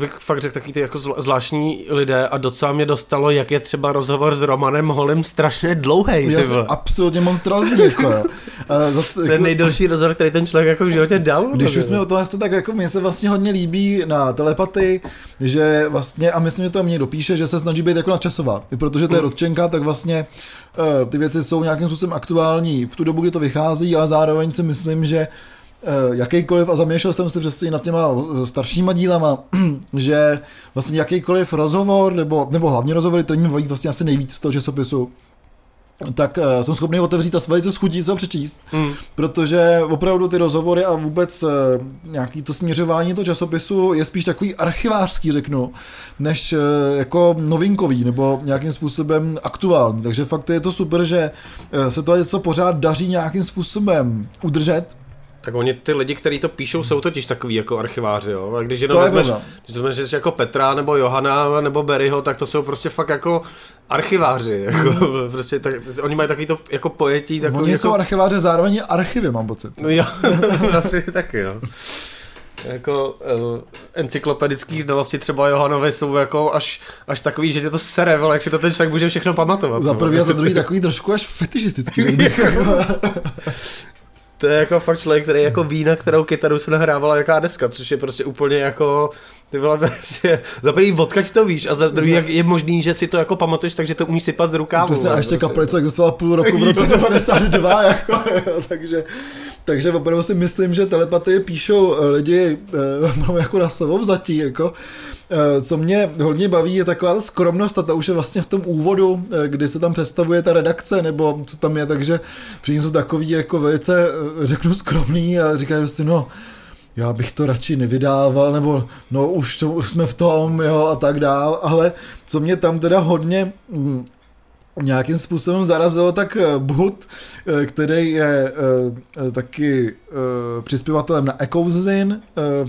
bych fakt řekl taky ty jako zvláštní lidé a docela mě dostalo, jak je třeba rozhovor s Romanem Holým strašně dlouhej. Já jsem absolutně monstrózní. Jako, to je nejdelší rozhovor, který ten člověk jako v životě dal. Když už jsme o tohle, tak jako mně se vlastně hodně líbí na telepatii, že vlastně, a myslím, že to mě dopíše, že se snaží být jako nadčasová. I protože to je ročenka, tak vlastně uh, ty věci jsou nějakým způsobem aktuální v tu dobu, kdy to vychází, ale zároveň si myslím, že jakýkoliv, a zaměšil jsem se přesně nad těma staršíma dílama, že vlastně jakýkoliv rozhovor, nebo, nebo hlavně rozhovory, který mě baví vlastně asi nejvíc z toho časopisu, tak uh, jsem schopný otevřít a velice schutí se přečíst, mm. protože opravdu ty rozhovory a vůbec uh, nějaký to směřování toho časopisu je spíš takový archivářský, řeknu, než uh, jako novinkový nebo nějakým způsobem aktuální. Takže fakt je to super, že uh, se to něco pořád daří nějakým způsobem udržet. Tak oni ty lidi, kteří to píšou, jsou totiž takový jako archiváři, jo. A když jenom to vezmeš, je když vezmeš jako Petra nebo Johana nebo Berryho, tak to jsou prostě fakt jako archiváři, jako prostě tak, oni mají takový to jako pojetí, takový oni jako... jsou archiváři, zároveň archivy, mám pocit. No jo, asi taky, no. Jako uh, encyklopedický znalosti třeba Johanovi jsou jako až, až takový, že tě to sere, vole, jak si to ten člověk může všechno pamatovat. Za první a za druhý takový trošku až fetišistický. To je jako fakt člověk, který jako ví, na kterou kytaru se nahrávala jaká deska, což je prostě úplně jako, ty vole, prostě, za první odkaď to víš a za druhý jak je možný, že si to jako pamatuješ, takže to umíš sypat z rukávu. Prostě a ještě prostě. Kaplice existovala půl roku v roce devadesát dva, jako, jo, takže, takže opravdu si myslím, že telepatie píšou lidi, mám jako na slovo vzatí, jako. Co mě hodně baví, je taková ta skromnost a ta už je vlastně v tom úvodu, kdy se tam představuje ta redakce nebo co tam je, takže všichni jsou takový jako velice, řeknu, skromný a říkají prostě, no, já bych to radši nevydával, nebo no, už, to, už jsme v tom, jo, a tak dál, ale co mě tam teda hodně... Mm, nějakým způsobem zarazilo, tak Bhut, který je taky přispěvatelem na Ecouzin,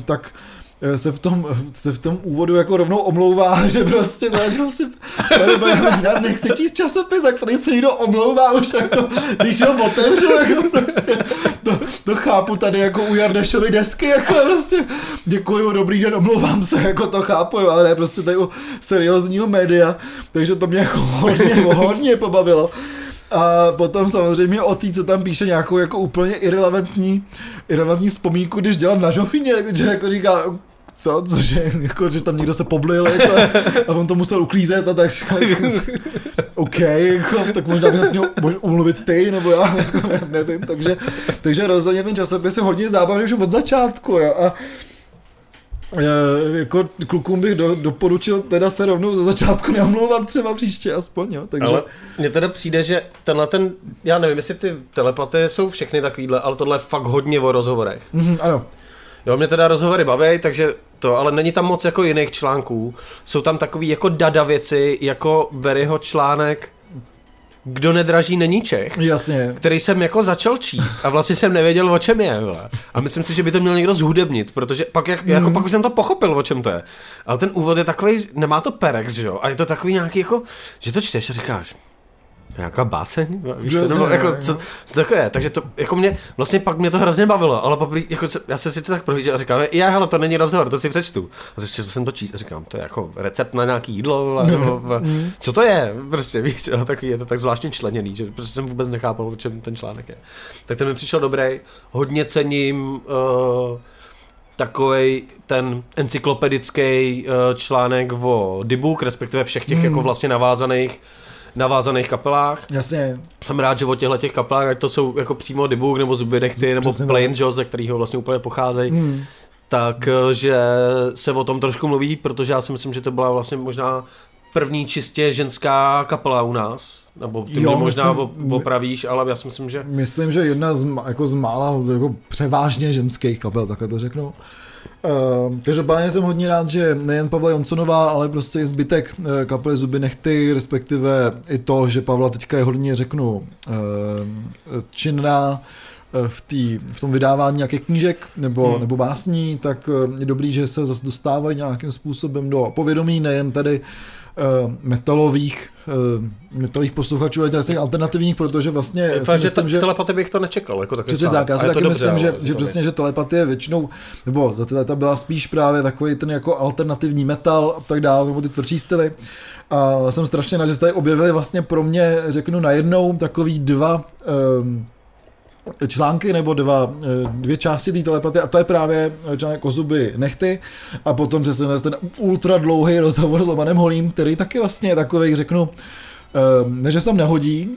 tak se v tom, se v tom úvodu jako rovnou omlouvá, že prostě nážil si, já nechci číst časopis, za který se někdo omlouvá už jako, když ho otevřu, jako prostě, to, to chápu tady jako u Jardešovy desky, jako prostě, děkuju, dobrý den, omlouvám se, jako to chápu, ale ne, prostě tady u seriózního média, takže to mě jako hodně, hodně pobavilo. A potom samozřejmě o tý, co tam píše nějakou jako úplně irrelevantní, irrelevantní vzpomínku, když dělal na žofině, takže jako říká, co, cože, jako, že tam někdo se poblil a, a on to musel uklízet a tak říkal, OK, jako, tak možná by se s ním umluvit ty, nebo já, nevím, takže, takže rozhodně ten časopis je hodně zábavný už od začátku, jo, a E, jako klukům bych do, doporučil teda se rovnou za začátku neomlouvat třeba příště aspoň, jo, takže... Ale mně teda přijde, že tenhle ten, já nevím, jestli ty telepatie jsou všechny takovýhle, ale tohle je fakt hodně o rozhovorech. Mm-hmm, ano. Jo, mě teda rozhovory baví, takže to, ale není tam moc jako jiných článků, jsou tam takový jako dada věci, jako Barryho článek Kdo nedraží není Čech, jasně, který jsem jako začal číst a vlastně jsem nevěděl, o čem je. Vle. A myslím si, že by to měl někdo zhudebnit, protože pak, jak, mm. jako, pak už jsem to pochopil, o čem to je. Ale ten úvod je takový, nemá to perex, že jo? A je to takový nějaký jako, že to čteš a říkáš, nějaká báseň? Víš, jasně, nebo, jako, co, co takové? Takže to, jako mě, vlastně pak mě to hrozně bavilo, ale poprý, jako, já jsem si to tak prohlížel a říkám, já, hele, to není rozhovor, to si přečtu. A zjistil jsem to číst a říkám, to je jako recept na nějaký jídlo, ale, nebo, co to je? Prostě víš, jo, takový, je to tak zvláštně členěný, že prostě jsem vůbec nechápal, o čem ten článek je. Tak ten mi přišel dobrý, hodně cením uh, takovej ten encyklopedický uh, článek o Dibuk, respektive všech těch mm. jako vlastně navázaných navázaných kapelách. Jasně. Jsem rád, že o těchto těch kapelách, ať to jsou jako přímo Dibuk nebo Zuby Nechty nebo Plain Joe, ze kterého vlastně úplně pocházejí, hmm. takže se o tom trošku mluví, protože já si myslím, že to byla vlastně možná první čistě ženská kapela u nás. Nebo ty jo, mě možná myslím, opravíš, ale já si myslím, že... Myslím, že jedna z, jako z mála jako převážně ženských kapel, takhle to řeknu. Uh, každopádně jsem hodně rád, že nejen Pavla Jonsonová, ale prostě i zbytek uh, kapely Zuby Nechty, respektive i to, že Pavla teďka je hodně, řeknu, uh, činná uh, v, tý, v tom vydávání nějakých knížek nebo, hmm. nebo básní, tak uh, je dobrý, že se zase dostávají nějakým způsobem do povědomí, nejen tady metalových metalových posluchačů, ale těch alternativních, protože vlastně fakt, že myslím, že telepatie bych to nečekal, jako tak. Přesně tak, já si taky dobře, myslím, ale, že, že přesně, že telepatie většinou, nebo za ty léta byla spíš právě takový ten jako alternativní metal a tak dále, nebo ty tvrdší styly. A jsem strašně rád, že se tady objevili vlastně pro mě, řeknu najednou, takový dva um, články nebo dva, dvě části té telepatie a to je právě článek o Zuby Nechty a potom přesně ten ultra dlouhý rozhovor s Romanem Holým, který taky vlastně je takovej, řeknu, než se tam nehodí,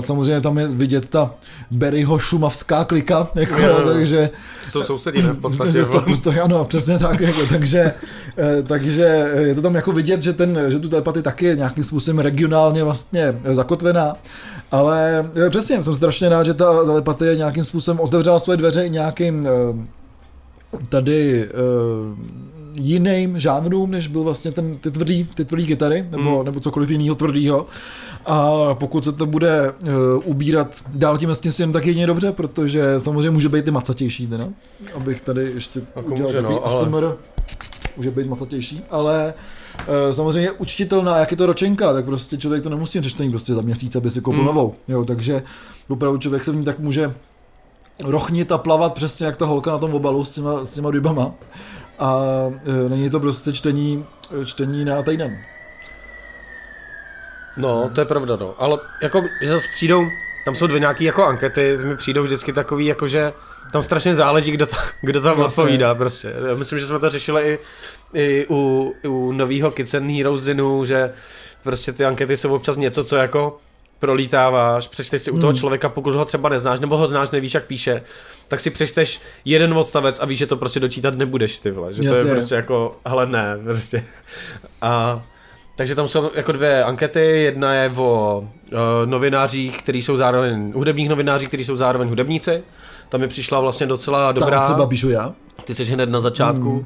samozřejmě tam je vidět ta Barryho šumavská klika, jako, no, no, no. takže... Jsou sousedí, ne, v podstatě. Stojí, ano, přesně tak, jako, takže, takže je to tam jako vidět, že, ten, že tu telepatie taky je nějakým způsobem regionálně vlastně zakotvená, ale přesně, jsem strašně rád, že ta telepatie nějakým způsobem otevřela svoje dveře i nějakým tady... jiným žánrům, než byl vlastně ten, ty tvrdý, ty tvrdý kytary, nebo, mm. nebo cokoliv jiného tvrdýho. A pokud se to bude uh, ubírat dál tím směrem, tak jedině dobře, protože samozřejmě může být i macatější, teda. Abych tady ještě jako udělal může, takový no, A S M R. Ale... Může být macatější, ale uh, samozřejmě učitelná, jak je to ročenka, tak prostě člověk to nemusí řeštěný prostě za měsíc, aby si koupil mm. novou. Jo, takže opravdu člověk se v ní tak může rochnit a plavat přesně jak ta holka na tom obalu s těma, s těma rybama. A e, není to prostě čtení, čtení na týden. No, to je pravda, no. Ale jako, že zase přijdou, tam jsou dvě nějaké jako ankety, mi přijdou vždycky takový, jakože tam strašně záleží, kdo, ta, kdo tam odpovídá prostě. Já myslím, že jsme to řešili i, i u, u novýho Kids and Heroes Zinu, že prostě ty ankety jsou občas něco, co jako prolítáváš, přečteš si u toho člověka, pokud ho třeba neznáš, nebo ho znáš, nevíš, jak píše, tak si přečteš jeden odstavec a víš, že to prostě dočítat nebudeš, ty vole, že yes, to je, je prostě jako, hele ne, prostě. A takže tam jsou jako dvě ankety, jedna je o uh, novinářích, kteří jsou zároveň, hudebních novinářích, kteří jsou zároveň hudebníci, tam mi přišla vlastně docela dobrá. Tam třeba píšu já. Ty jsi hned na začátku. Mm. Uh,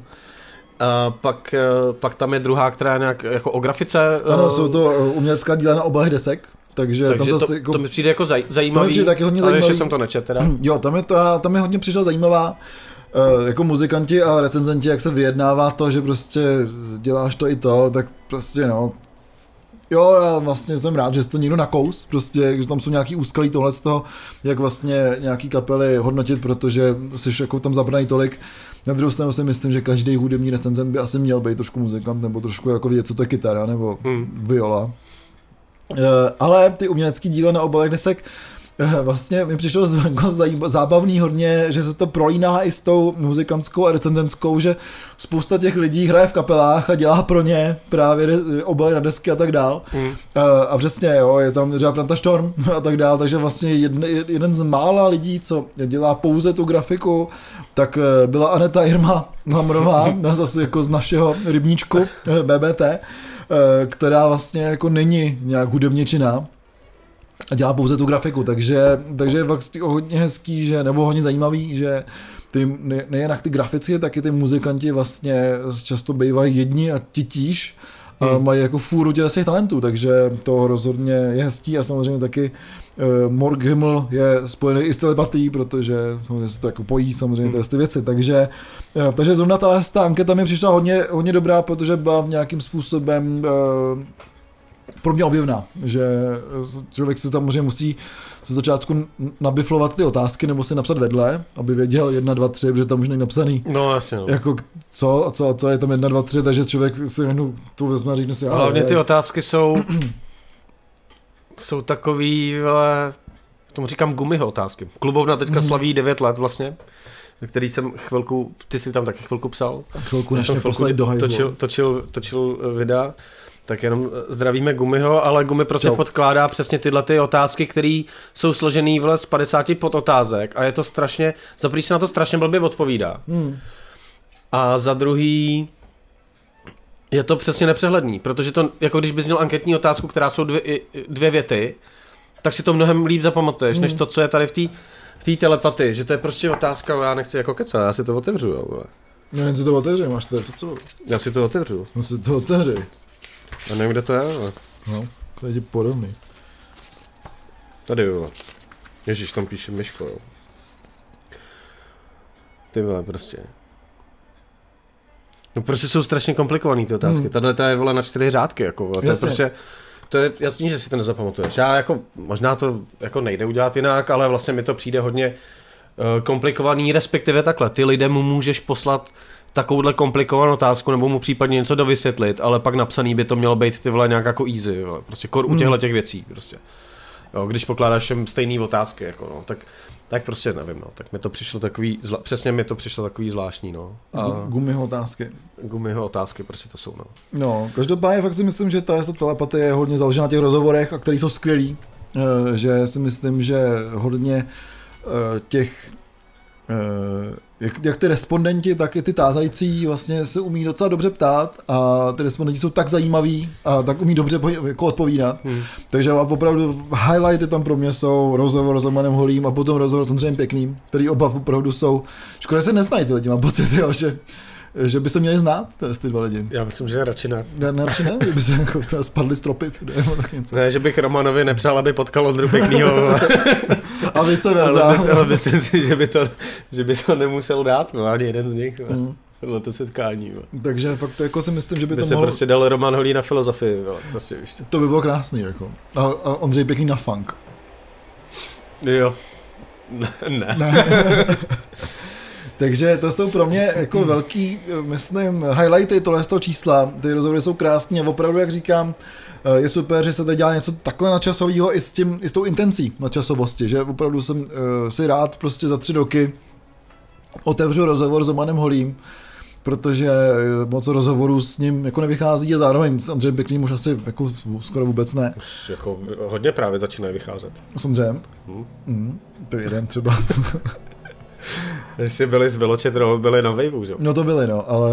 pak, uh, pak tam je druhá, která je nějak jako o grafice. Ano, uh, jsou to umělecká díla na obálech desek. Takže, takže tam to, zase, jako, to mi přijde jako zaj, zajímavý, přijde taky hodně zajímavý, ale ještě jsem to nečet teda. Jo, tam je, to, tam je hodně přišla zajímavá, uh, jako muzikanti a recenzenti, jak se vyjednává to, že prostě děláš to i to, tak prostě no, jo, já vlastně jsem rád, že jsi to někdo nakous, prostě, že tam jsou nějaký úskalí tohle z toho, jak vlastně nějaký kapely hodnotit, protože jsi jako tam zabraný tolik. Na druhou stranu si myslím, že každý hudební recenzent by asi měl být trošku muzikant, nebo trošku jako vědět, co to je kytara, nebo hmm. viola. Ale ty umělecké díla na obalech desek vlastně mi přišlo zábavný hodně, že se to prolíná i s tou muzikantskou a recenzentskou, že spousta těch lidí hraje v kapelách a dělá pro ně právě obaly na desky a tak dál. Mm. A přesně, jo, je tam třeba Franta Storm a tak dál, takže vlastně jedne, jeden z mála lidí, co dělá pouze tu grafiku, tak byla Aneta Jirma Lamrová, zase jako z našeho rybníčku bé bé té, která vlastně jako není nějak hudebněčina a dělá pouze tu grafiku, takže, takže je vlastně hodně hezký, že, nebo hodně zajímavý, že ty, nejen ty grafici, tak i ty muzikanti vlastně často bývají jedni a titíž a hmm. mají jako fůru těch talentů, takže to rozhodně je hezký a samozřejmě taky uh, Morg Himmel je spojený i s telepatí, protože samozřejmě se to jako pojí samozřejmě hmm. ty věci, takže, uh, takže zrovna ta, ta anketa mi přišla hodně, hodně dobrá, protože byla v nějakým způsobem uh, pro mě objevná, že člověk se samozřejmě musí ze začátku nabiflovat ty otázky nebo si napsat vedle, aby věděl jedna, dva, tři, protože tam už není napsaný. No jasně. No. Jako co a co, co je tam jedna, dva, tři, takže člověk si jenom tu vezme a říkne si... Hlavně ty otázky jsou jsou takový, ale tomu říkám gumiho otázky. Klubovna teďka hmm. slaví devět let vlastně, který jsem chvilku, ty jsi tam taky chvilku psal. Chvilku než mě poslali do hajzlu. Točil, točil, točil videa. Tak jenom zdravíme Gumiho, ale Gumi prostě jo. podkládá přesně tyhle ty otázky, které jsou složený vle z padesáti podotázek a je to strašně, za prvý se na to strašně blbě odpovídá. Hmm. A za druhý je to přesně nepřehledný, protože to, jako když bys měl anketní otázku, která jsou dvě, dvě věty, tak si to mnohem líp zapamatuješ, hmm. než to, co je tady v té v té telepatii, že to je prostě otázka, já nechci jako kecat, já si to otevřu. Jo, vole. Já jen si to otevřu, máš to před sebou. Já si to otevřu. Já si to otevřu. A nevím, kde to je, ale... No, to je podobný. Tady jo. Ježíš, tam píše Myško, jo. Ty vole, prostě. No prostě jsou strašně komplikovaný ty otázky. Hmm. Tahle ta je, vole, na čtyři řádky, jako, vole. To jasně. je prostě... To je jasný, že si to nezapamatuješ. Já jako, možná to jako nejde udělat jinak, ale vlastně mi to přijde hodně uh, komplikovaný, respektive takhle. Ty lidem můžeš poslat... takovouhle komplikovanou otázku, nebo mu případně něco dovysvětlit, ale pak napsaný by to mělo být ty vole nějak jako easy, vole. Prostě kor u těchto těch věcí, prostě. Jo, když pokládáš všem stejný otázky, jako no, tak, tak prostě nevím, no, tak mi to přišlo takový, zla, přesně mi to přišlo takový zvláštní, no. A Gumiho otázky. Gumiho otázky, prostě to jsou, no. No, každopádně fakt si myslím, že ta telepatie je hodně založená na těch rozhovorech, a který jsou skvělý, že si myslím, že hodně těch Jak, jak ty respondenti, tak i ty tázající vlastně se umí docela dobře ptát a ty respondenti jsou tak zajímaví a tak umí dobře jako odpovídat. Hmm. Takže opravdu highlighty tam pro mě jsou rozhovor s Romanem Holým a potom rozhovor s Ondřejem Pěkným, který oba opravdu jsou. Škoda, že se neznají ty lidi, mám pocit, jo, že, že by se měli znát ty dva lidi. Já myslím, že radši ne. Ne, ne radši ne, že by se jako spadly stropy. Ne, že bych Romanovi nepřál, aby potkal Ondru Pěknýho. A ale myslím si, že by to, že by to nemusel dát, no, ani jeden z nich, mm. tohle to setkání. No. Takže fakt jako si myslím, že by, by to mohlo... By se prostě dal Roman Holý na filozofii, no, prostě, víš co. To by bylo krásný, jako. A, a Ondřej Pěkný na funk. Jo. Ne. ne. ne. Takže to jsou pro mě jako velký, myslím, highlighty tohle z toho čísla. Ty rozhovory jsou krásný a opravdu, jak říkám, je super, že se tady dělá něco takhle nadčasového i s tím, i s tou intencí nadčasovosti, že opravdu jsem uh, si rád prostě za tři roky otevřu rozhovor s Romanem Holým, protože moc rozhovorů s ním jako nevychází a zároveň s Andřejem Pěkným už asi jako skoro vůbec ne. Už jako hodně právě začínají vycházet. Samozřejmě. Hmm. Mm, to jeden třeba. Ještě byli z Veločet, byli na Waveu, že? No to byli, no, ale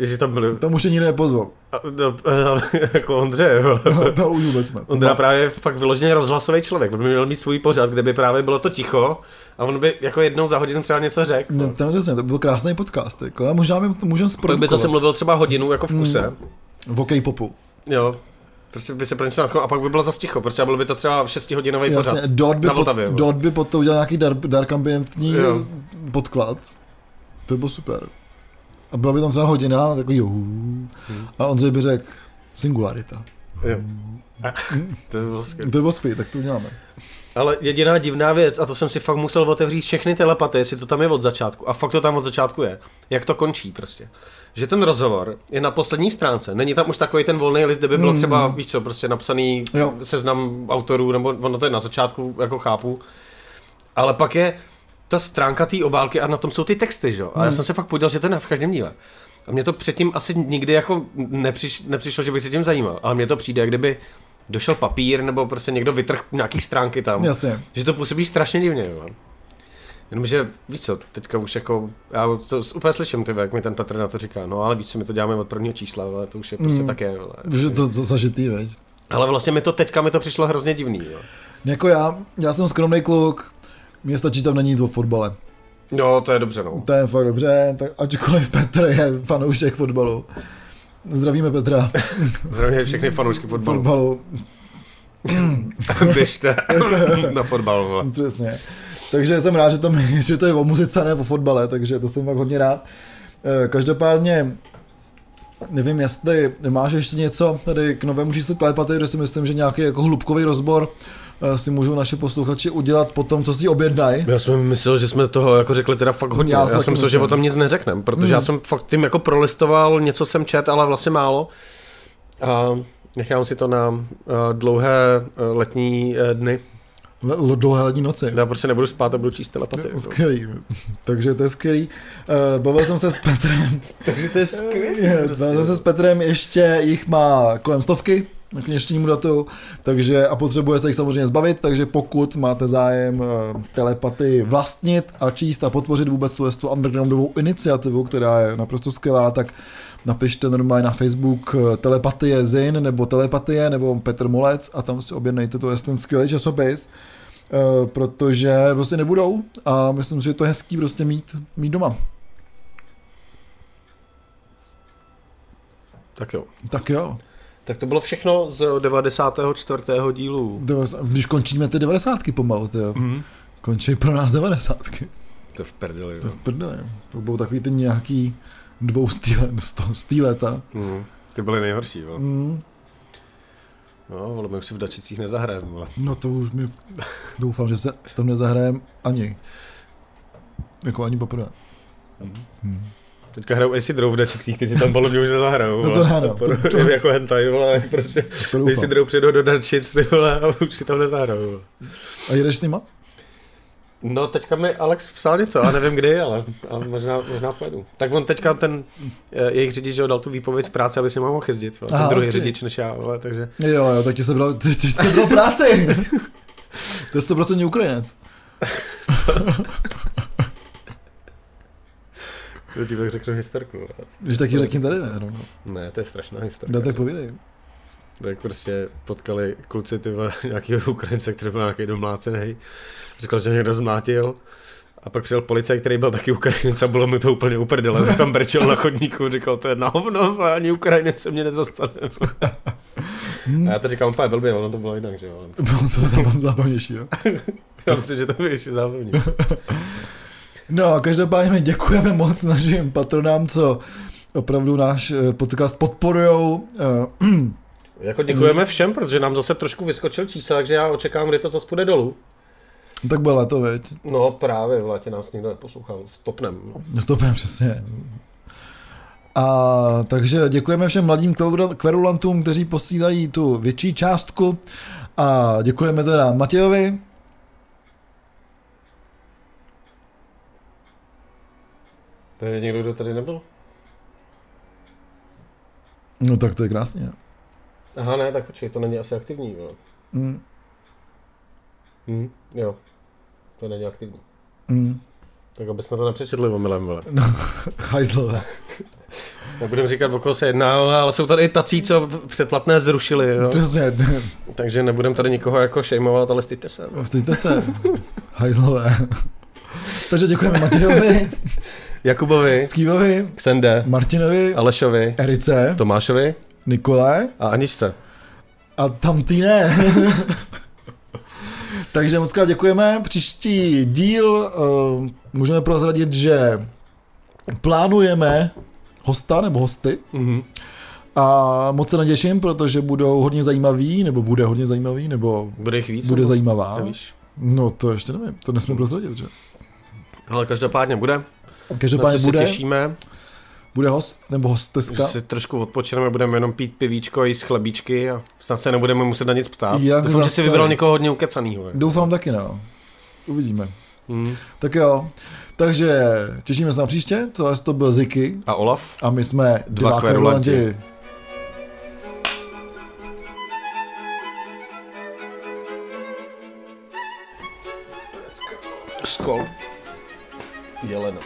že tam, byli... tam už je nikdo nepozval. A, no, ale jako Ondře, no, to už vůbec ne. Ondra právě je fakt vyloženě rozhlasový člověk, on by měl mít svůj pořad, kde by právě bylo to ticho a on by jako jednou za hodinu třeba něco řekl. No, tam jasně, to byl krásný podcast, jako, a možná my to můžeme zprodukovat. Tak by zase mluvil třeba hodinu jako v kuse. Mm, v okej popu. Jo. Prostě by se pro něco nadchlo a pak by bylo zas ticho, prostě bylo by to třeba šestihodinový pořad na Vltavě. Dot by potom udělal nějaký dark, dark ambientní jo. podklad, to bylo super. A byla by tam třeba hodina, takový juhu, hmm. a Ondřej by řekl singularita. Jo. To by bylo skvělé. To by bylo skvělé, tak to uděláme. Ale jediná divná věc, a to jsem si fakt musel otevřít všechny telepatie, jestli to tam je od začátku. A fakt to tam od začátku je. Jak to končí prostě. Že ten rozhovor je na poslední stránce. Není tam už takový ten volný list, kde by bylo hmm. třeba, víš co, prostě napsaný jo. seznam autorů, nebo ono to je na začátku, jako chápu. Ale pak je ta stránka té obálky a na tom jsou ty texty, že jo. A hmm. já jsem se fakt podíval, že to je v každém díle. A mně to předtím asi nikdy jako nepřiš, nepřišlo, že bych se tím zajímal. Ale mně to přijde, jak kdyby došel papír, nebo prostě někdo vytrhl nějaký stránky tam. Jasně. Že to působí strašně divně, jo. Jenomže, víš co, teďka už jako, já to úplně slyším, ty, jak mi ten Petr na to říká, no ale víš co, my to děláme od prvního čísla, ale to už je prostě mm. také. Že to, to zažitý, veď. Ale vlastně mi to teďka, mi to přišlo hrozně divný, jo. Jako já, já jsem skromný kluk, mě stačí tam na nic o fotbale. No, to je dobře, no. To je fakt dobře, tak ačkoliv Petr je fanoušek fotbalu. Zdravíme Petra. Zdravíme všechny fanoušky fotbalu. Fotbalu. Běžte na fotbal. Přesně. Takže jsem rád, že, tam, že to je o muzice, ne o fotbale, takže to jsem fakt hodně rád. Každopádně, nevím, jestli máš ještě něco tady k novému číslu Telepatie, kde si myslím, že nějaký jako hlubkový rozbor si můžou naše posluchači udělat po tom, co si objednají. Já jsem myslel, že jsme toho jako řekli teda fakt hodně. Já, já jsem myslel, myslím. že o tom nic neřekneme, protože mm. já jsem fakt tím jako prolistoval, něco jsem čet, ale vlastně málo. A nechám si to na dlouhé letní dny. L- dlouhé letní noci. Já prostě nebudu spát a budu číst telepatii. Skvělý. Takže to je skvělý. Bavil jsem se s Petrem. Takže to je skvělý. Bavil jsem se s Petrem, ještě jich má kolem stovky. K dnešnímu datu, takže a potřebuje se jich samozřejmě zbavit, takže pokud máte zájem telepatii vlastnit a číst a podpořit vůbec tu, tu undergroundovou iniciativu, která je naprosto skvělá, tak napište normálně na Facebook Telepatie Zin nebo Telepatie nebo Petr Molec a tam si objednejte to, je ten skvělý časopis, protože prostě nebudou a myslím, že je to hezký prostě mít, mít doma. Tak jo. Tak jo. Tak to bylo všechno z devadesátého čtvrtého dílu. Když končíme ty devadesátky pomalu, ty jo. Mm. Končí pro nás devadesátky. To v prdeli. To v prdeli. To bylo takový ten nějaký dvou stýle, stýleta. Mm. Ty byly nejhorší, jo. Mm. No, vole, my už si v dačicích nezahrajeme, vole. No to už mi doufám, že se tam nezahrajeme ani. Jako ani poprvé. Mm. Mm. Teďka hrajou Acidrou v dačicích, ty si tam podle mě už nezahrajou. No to náno. To, to... Jako hentai, vole, prostě. Ty si jdou přijedou do dačic, ty vole, a už si tam nezahrajou. Vole. A jedeš s nima? No teďka mi Alex psal něco, a nevím kdy, ale, ale možná, možná pojedu. Tak on teďka ten jejich řidič, že ho dal tu výpověď v práci, aby si mohl jezdit. Vole. Ten Aha, druhý řidič než já, vole, takže. Jo, jo, tak ti sebral sebral práci. To je sto procent Ukrajinec. To ti tak řeknu historku. Že taky řekni tady, ne? No. Ne, to je strašná historka. Ne, tak povídej. Tak prostě potkali kluci tyhle nějakého Ukrajince, který byl nějaký domlácený. Říkal, že někdo zmlátil. A pak přijel policaj, který byl taky Ukrajinec a bylo mu to úplně uprdele. Tam brčel na chodníku, říkal, to je na hovno, ale ani Ukrajinec se mě nezastane. A já to říkám, pán, blbě, ono to bylo jinak, že jo? Bylo to zábavnější, jo? Já myslím, že to bylo ještě zábavnější. No, každopádně děkujeme moc našim patronám, co opravdu náš podcast podporujou. Jako děkujeme všem, protože nám zase trošku vyskočil čísla, takže já očekám, kdy to zase půjde dolů. Tak bylo léto, veď? No právě, v létě nás někdo neposlouchal. Stopnem. No. Stopnem, přesně. A takže děkujeme všem mladým kverulantům, kteří posílají tu větší částku. A děkujeme teda Matějovi. To je někdo, kdo tady nebyl? No tak to je krásně. Ne? Aha, ne, tak počkej, to není asi aktivní, jo. Mm. Mm, jo, to není aktivní. Mm. Tak abychom to nepřečetli omylem, vole. No, hajzlové. Nebudem říkat, o koho se jedná, ale jsou tady i tací, co předplatné zrušili, jo. Takže nebudem tady nikoho jako šejmovat, ale styďte se. No. Styďte se, hajzlové. Takže děkujeme Matějovi. Jakubovi, Skývovi, Ksende, Martinovi, Alešovi, Erice, Tomášovi, Nikole a Aničce. A tamtý ne. Takže moc krát děkujeme. Příští díl uh, můžeme prozradit, že plánujeme hosta nebo hosty. Mm-hmm. A moc se naděším, protože budou hodně zajímaví, nebo bude hodně zajímavý, nebo bude, víc, bude zajímavá. Nevíš. No to ještě nevím, to nesmím prozradit, že? Ale každopádně bude. Každopádně bude. Se těšíme. Bude host nebo hosteska. Když si trošku odpočineme, budeme jenom pít pivíčko, jíst chlebíčky a snad se nebudeme muset na nic ptát. Doufám, že si vybral někoho hodně ukecanýho. Doufám taky, no. Uvidíme. Hmm. Tak jo, takže těšíme se na příště, tohle to byl Ziky a Olaf a my jsme Dva, dva Kvérulanti. Kvérulanti. Skol. Jelena.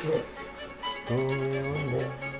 Skol. Jelena.